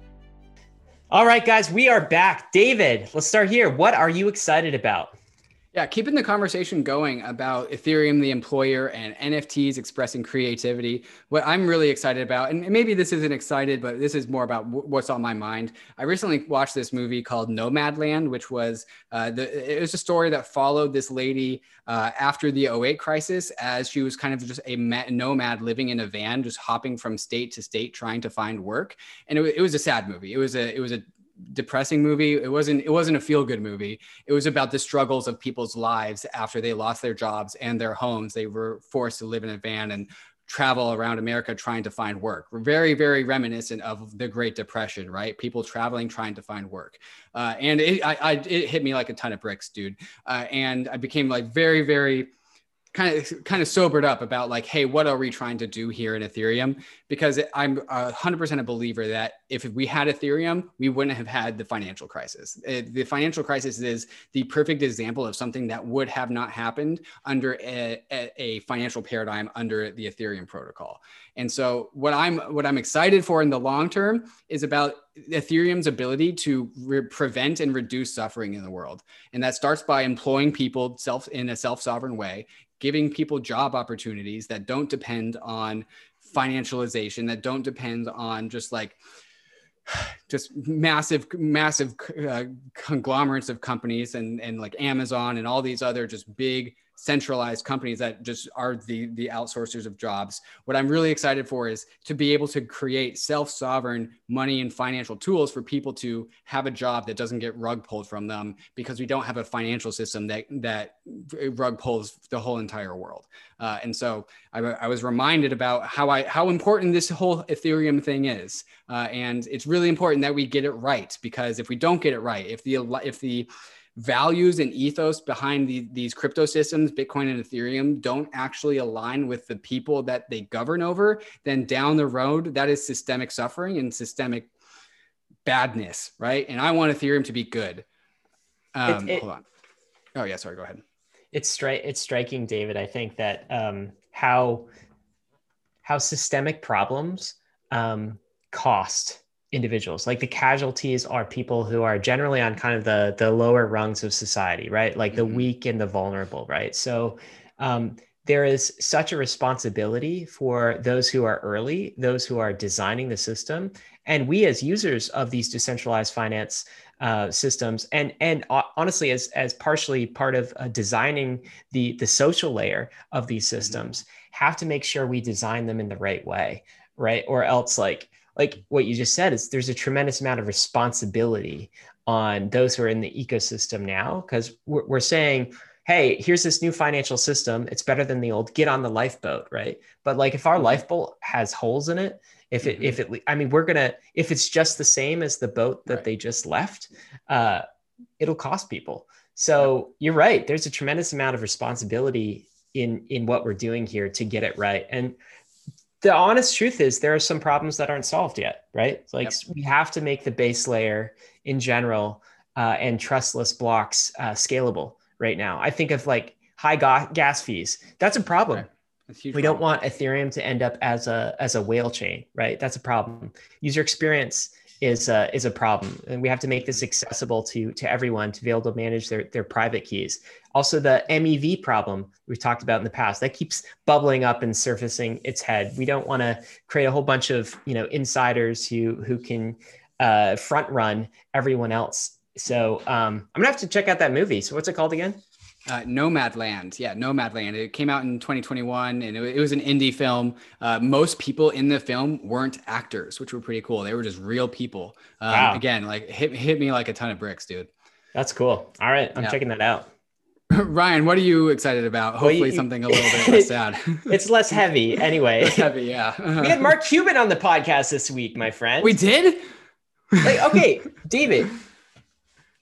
All right, guys, we are back. David, let's start here. What are you excited about? Yeah, keeping the conversation going about Ethereum, the employer, and N F Ts expressing creativity. What I'm really excited about, and maybe this isn't excited, but this is more about w- what's on my mind. I recently watched this movie called Nomadland, which was, uh, the, it was a story that followed this lady uh, after the oh eight crisis, as she was kind of just a nomad living in a van, just hopping from state to state, trying to find work. And it, w- it was a sad movie. It was a, it was a, depressing movie. It wasn't, it wasn't a feel-good movie. It was about the struggles of people's lives after they lost their jobs and their homes. They were forced to live in a van and travel around America trying to find work. We're very, very reminiscent of the Great Depression, right? People traveling, trying to find work. Uh, and it, I, I, it hit me like a ton of bricks, dude. Uh, and I became like very, very kind of kind of sobered up about like, hey, what are we trying to do here in Ethereum? Because I'm one hundred percent a believer that if we had Ethereum, we wouldn't have had the financial crisis. The financial crisis is the perfect example of something that would have not happened under a, a financial paradigm under the Ethereum protocol. And so what I'm what I'm excited for in the long term is about Ethereum's ability to re- prevent and reduce suffering in the world. And that starts by employing people self in a self-sovereign way, giving people job opportunities that don't depend on financialization, that don't depend on just like just massive, massive uh, conglomerates of companies and, and like Amazon and all these other just big centralized companies that just are the, the outsourcers of jobs. What I'm really excited for is to be able to create self-sovereign money and financial tools for people to have a job that doesn't get rug pulled from them, because we don't have a financial system that that rug pulls the whole entire world. Uh, and so I, I was reminded about how I how important this whole Ethereum thing is. Uh, and it's really important that we get it right, because if we don't get it right, if the if the values and ethos behind the, these crypto systems, Bitcoin and Ethereum, don't actually align with the people that they govern over, then down the road, that is systemic suffering and systemic badness, right? And I want Ethereum to be good. Um, it, it, hold on. Oh yeah, sorry, go ahead. It's stri- It's striking, David, I think that um, how, how systemic problems um, cost individuals. Like the casualties are people who are generally on kind of the the lower rungs of society, right? Like the mm-hmm. weak and the vulnerable, right? So um, there is such a responsibility for those who are early, those who are designing the system, and we as users of these decentralized finance uh, systems, and and uh, honestly, as as partially part of uh, designing the the social layer of these systems, mm-hmm. have to make sure we design them in the right way, right? Or else, like. Like what you just said, is there's a tremendous amount of responsibility on those who are in the ecosystem now, because we're, we're saying, hey, here's this new financial system. It's better than the old. Get on the lifeboat, right? But like if our lifeboat has holes in it, if it, mm-hmm. if it, I mean, we're gonna, if it's just the same as the boat that right. they just left, uh, it'll cost people. So yeah. You're right. There's a tremendous amount of responsibility in in what we're doing here to get it right. And the honest truth is there are some problems that aren't solved yet, right? Like yep. we have to make the base layer in general uh, and trustless blocks uh, scalable right now. I think of like high ga gas fees. That's a problem. Right. That's a huge we problem. Don't want Ethereum to end up as a as a whale chain, right? That's a problem. User experience is a, is a problem. And we have to make this accessible to, to everyone to be able to manage their, their private keys. Also the M E V problem we've talked about in the past that keeps bubbling up and surfacing its head. We don't want to create a whole bunch of, you know, insiders who, who can uh, front run everyone else. So um, I'm gonna have to check out that movie. So what's it called again? Uh, Nomadland. Yeah, Nomadland. It came out in twenty twenty-one and it, it was an indie film. Uh, most people in the film weren't actors, which were pretty cool. They were just real people. Um, wow. Again, like hit, hit me like a ton of bricks, dude. That's cool. All right. I'm yeah. checking that out. Ryan, what are you excited about? Hopefully well, you, something a little bit less sad. It's less heavy anyway. Less heavy, yeah. We had Mark Cuban on the podcast this week, my friend. We did? Like, okay, David.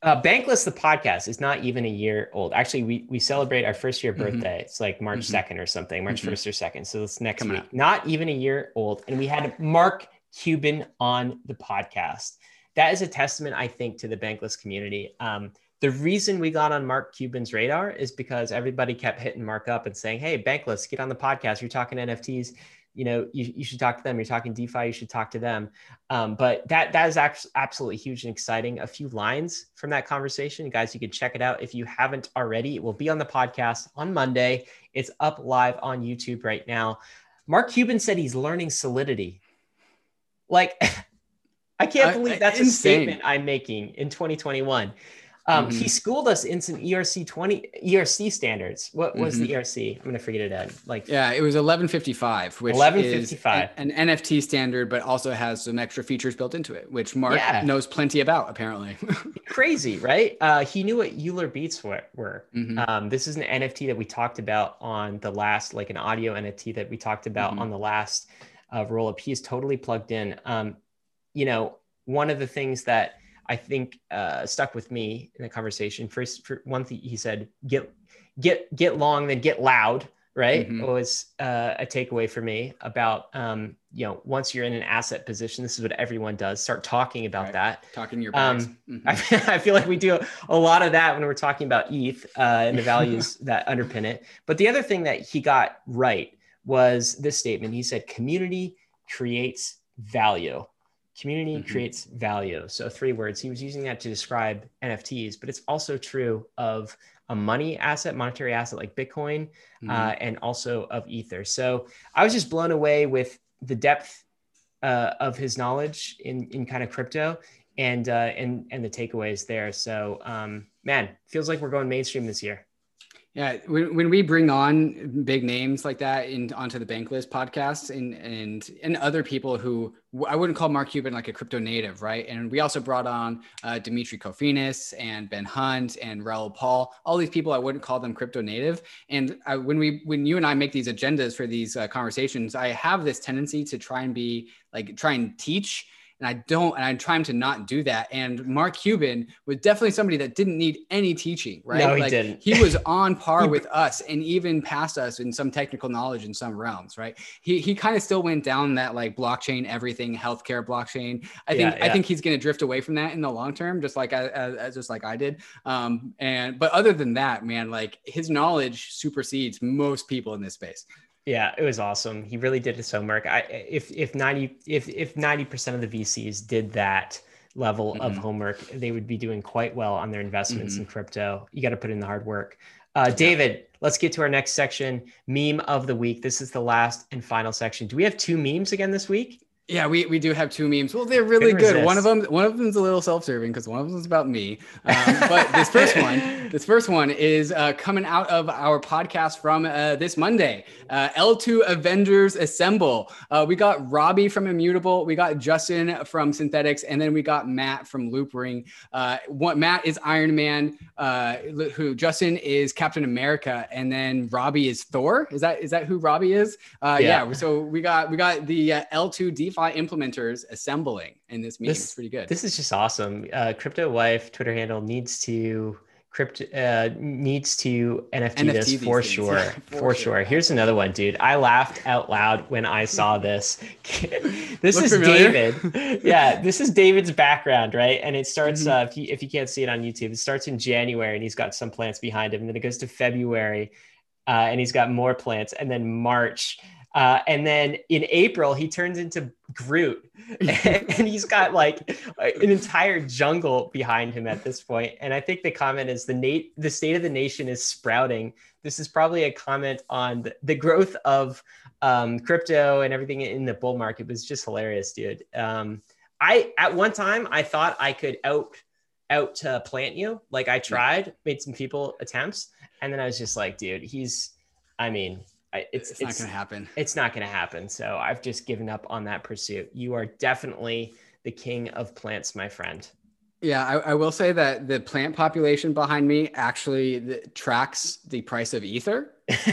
Uh, Bankless, the podcast, is not even a year old. Actually, we we celebrate our first year birthday. Mm-hmm. It's like March second or something, March first mm-hmm. or second. So it's next Coming week. Up. Not even a year old. And we had Mark Cuban on the podcast. That is a testament, I think, to the Bankless community. Um, the reason we got on Mark Cuban's radar is because everybody kept hitting Mark up and saying, hey, Bankless, get on the podcast. You're talking N F Ts. You know, you, you should talk to them. You're talking DeFi, you should talk to them. Um, but that that is absolutely huge and exciting. A few lines from that conversation. Guys, you can check it out if you haven't already. It will be on the podcast on Monday. It's up live on YouTube right now. Mark Cuban said he's learning Solidity. Like, I can't believe that's I, I, a statement I'm making in twenty twenty-one. Um, mm-hmm. He schooled us in some E R C twenty E R C standards. What was mm-hmm. the E R C? I'm gonna forget it. Ed. Like yeah, it was eleven fifty-five, which eleven fifty-five. Is an, an N F T standard, but also has some extra features built into it, which Mark yeah. knows plenty about apparently. Crazy, right? Uh, he knew what Euler beats were. were. Mm-hmm. Um, this is an N F T that we talked about on the last, like an audio N F T that we talked about mm-hmm. on the last uh, rollup. He is totally plugged in. Um, you know, one of the things that I think uh, stuck with me in the conversation. First, for one thing he said, get, get, get long, then get loud, right? Mm-hmm. Was uh, a takeaway for me about, um, you know, once you're in an asset position, this is what everyone does, start talking about right. that. Talking to your buddies. Um, mm-hmm. I, I feel like we do a lot of that when we're talking about E T H uh, and the values that underpin it. But the other thing that he got right was this statement. He said, community creates value. Community mm-hmm. creates value. So three words. He was using that to describe N F Ts, but it's also true of a money asset, monetary asset like Bitcoin, mm-hmm. uh, and also of Ether. So I was just blown away with the depth uh, of his knowledge in, in kind of crypto and, uh, and, and the takeaways there. So um, man, feels like we're going mainstream this year. Yeah, when, when we bring on big names like that in, onto the Bankless podcast and, and and other people who I wouldn't call Mark Cuban like a crypto native, right? And we also brought on uh, Dimitri Kofinas and Ben Hunt and Raul Paul, all these people I wouldn't call them crypto native. And I, when we when you and I make these agendas for these uh, conversations, I have this tendency to try and be like try and teach. And I don't, and I'm trying to not do that. And Mark Cuban was definitely somebody that didn't need any teaching, right? No, he like, didn't. He was on par with us and even past us in some technical knowledge in some realms, right? He he kind of still went down that like blockchain, everything, healthcare blockchain. I think yeah, yeah. I think he's going to drift away from that in the long term, just like I, as just like I did. Um, and but other than that, man, like his knowledge supersedes most people in this space. Yeah, it was awesome. He really did his homework. I, if if ninety if if ninety percent of the V Cs did that level mm-hmm. of homework, they would be doing quite well on their investments mm-hmm. in crypto. You got to put in the hard work. Uh, David, let's get to our next section, meme of the week. This is the last and final section. Do we have two memes again this week? Yeah, we, we do have two memes. Well, they're really Couldn't good. Resist. One of them, one of them's a little self-serving because one of them is about me. Um, but this first one, this first one is uh, coming out of our podcast from uh, this Monday. Uh, L two Avengers Assemble. Uh, we got Robbie from Immutable. We got Justin from Synthetics, and then we got Matt from Loopring. Uh, what Matt is Iron Man. Uh, who Justin is Captain America, and then Robbie is Thor. Is that is that who Robbie is? Uh, yeah. yeah. So we got we got the uh, L two DeFi implementers assembling in this meme. This, it's pretty good. This is just awesome. Uh, Crypto Wife Twitter handle needs to Crypto uh, needs to N F T, N F T this for things. sure. Yeah, for, for sure. sure. Here's another one, dude. I laughed out loud when I saw this. This Look is familiar? David. Yeah, this is David's background, right? And it starts, mm-hmm. uh, if, you, if you can't see it on YouTube, it starts in January and he's got some plants behind him. And then it goes to February uh, and he's got more plants. And then March. Uh, and then in April, he turns into Groot and, and he's got like an entire jungle behind him at this point. And I think the comment is the nat- the state of the nation is sprouting. This is probably a comment on the growth of um, crypto and everything in the bull market. It was just hilarious, dude. Um, I, at one time, I thought I could out, out to plant you. Like I tried, made some people attempts. And then I was just like, dude, he's, I mean... It's, it's not it's, gonna happen. It's not gonna happen. So I've just given up on that pursuit. You are definitely the king of plants, my friend. Yeah, I, I will say that the plant population behind me actually the, tracks the price of Ether.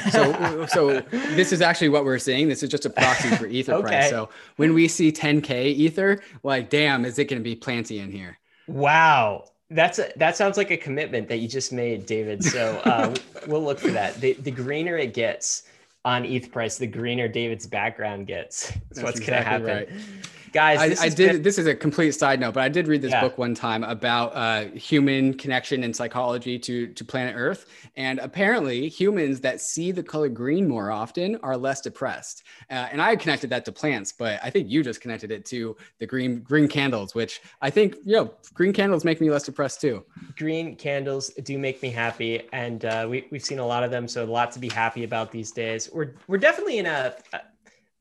So, so this is actually what we're seeing. This is just a proxy for Ether okay. price. So when we see ten K Ether, like, damn, is it gonna be planty in here? Wow. That's a, that sounds like a commitment that you just made, David. So uh, we'll look for that. The, the greener it gets on E T H price, the greener David's background gets. That's, That's what's exactly going to happen. Right. Guys, I, this I did. Been... This is a complete side note, but I did read this yeah. book one time about uh, human connection and psychology to, to planet Earth. And apparently humans that see the color green more often are less depressed. Uh, and I connected that to plants, but I think you just connected it to the green green candles, which I think, you know, green candles make me less depressed too. Green candles do make me happy. And uh, we, we've seen a lot of them. So a lot to be happy about these days. We're we're definitely in a,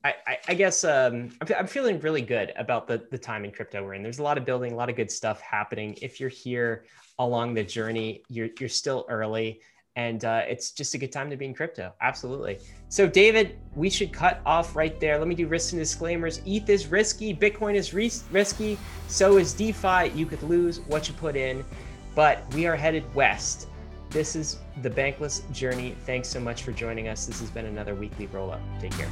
I, I, I guess um, I'm, I'm feeling really good about the, the time in crypto we're in. There's a lot of building, a lot of good stuff happening. If you're here along the journey, you're you're still early, and uh, it's just a good time to be in crypto. Absolutely. So David, we should cut off right there. Let me do risks and disclaimers. E T H is risky. Bitcoin is ris- risky. So is DeFi. You could lose what you put in, but we are headed west. This is The Bankless Journey. Thanks so much for joining us. This has been another weekly roll-up. Take care.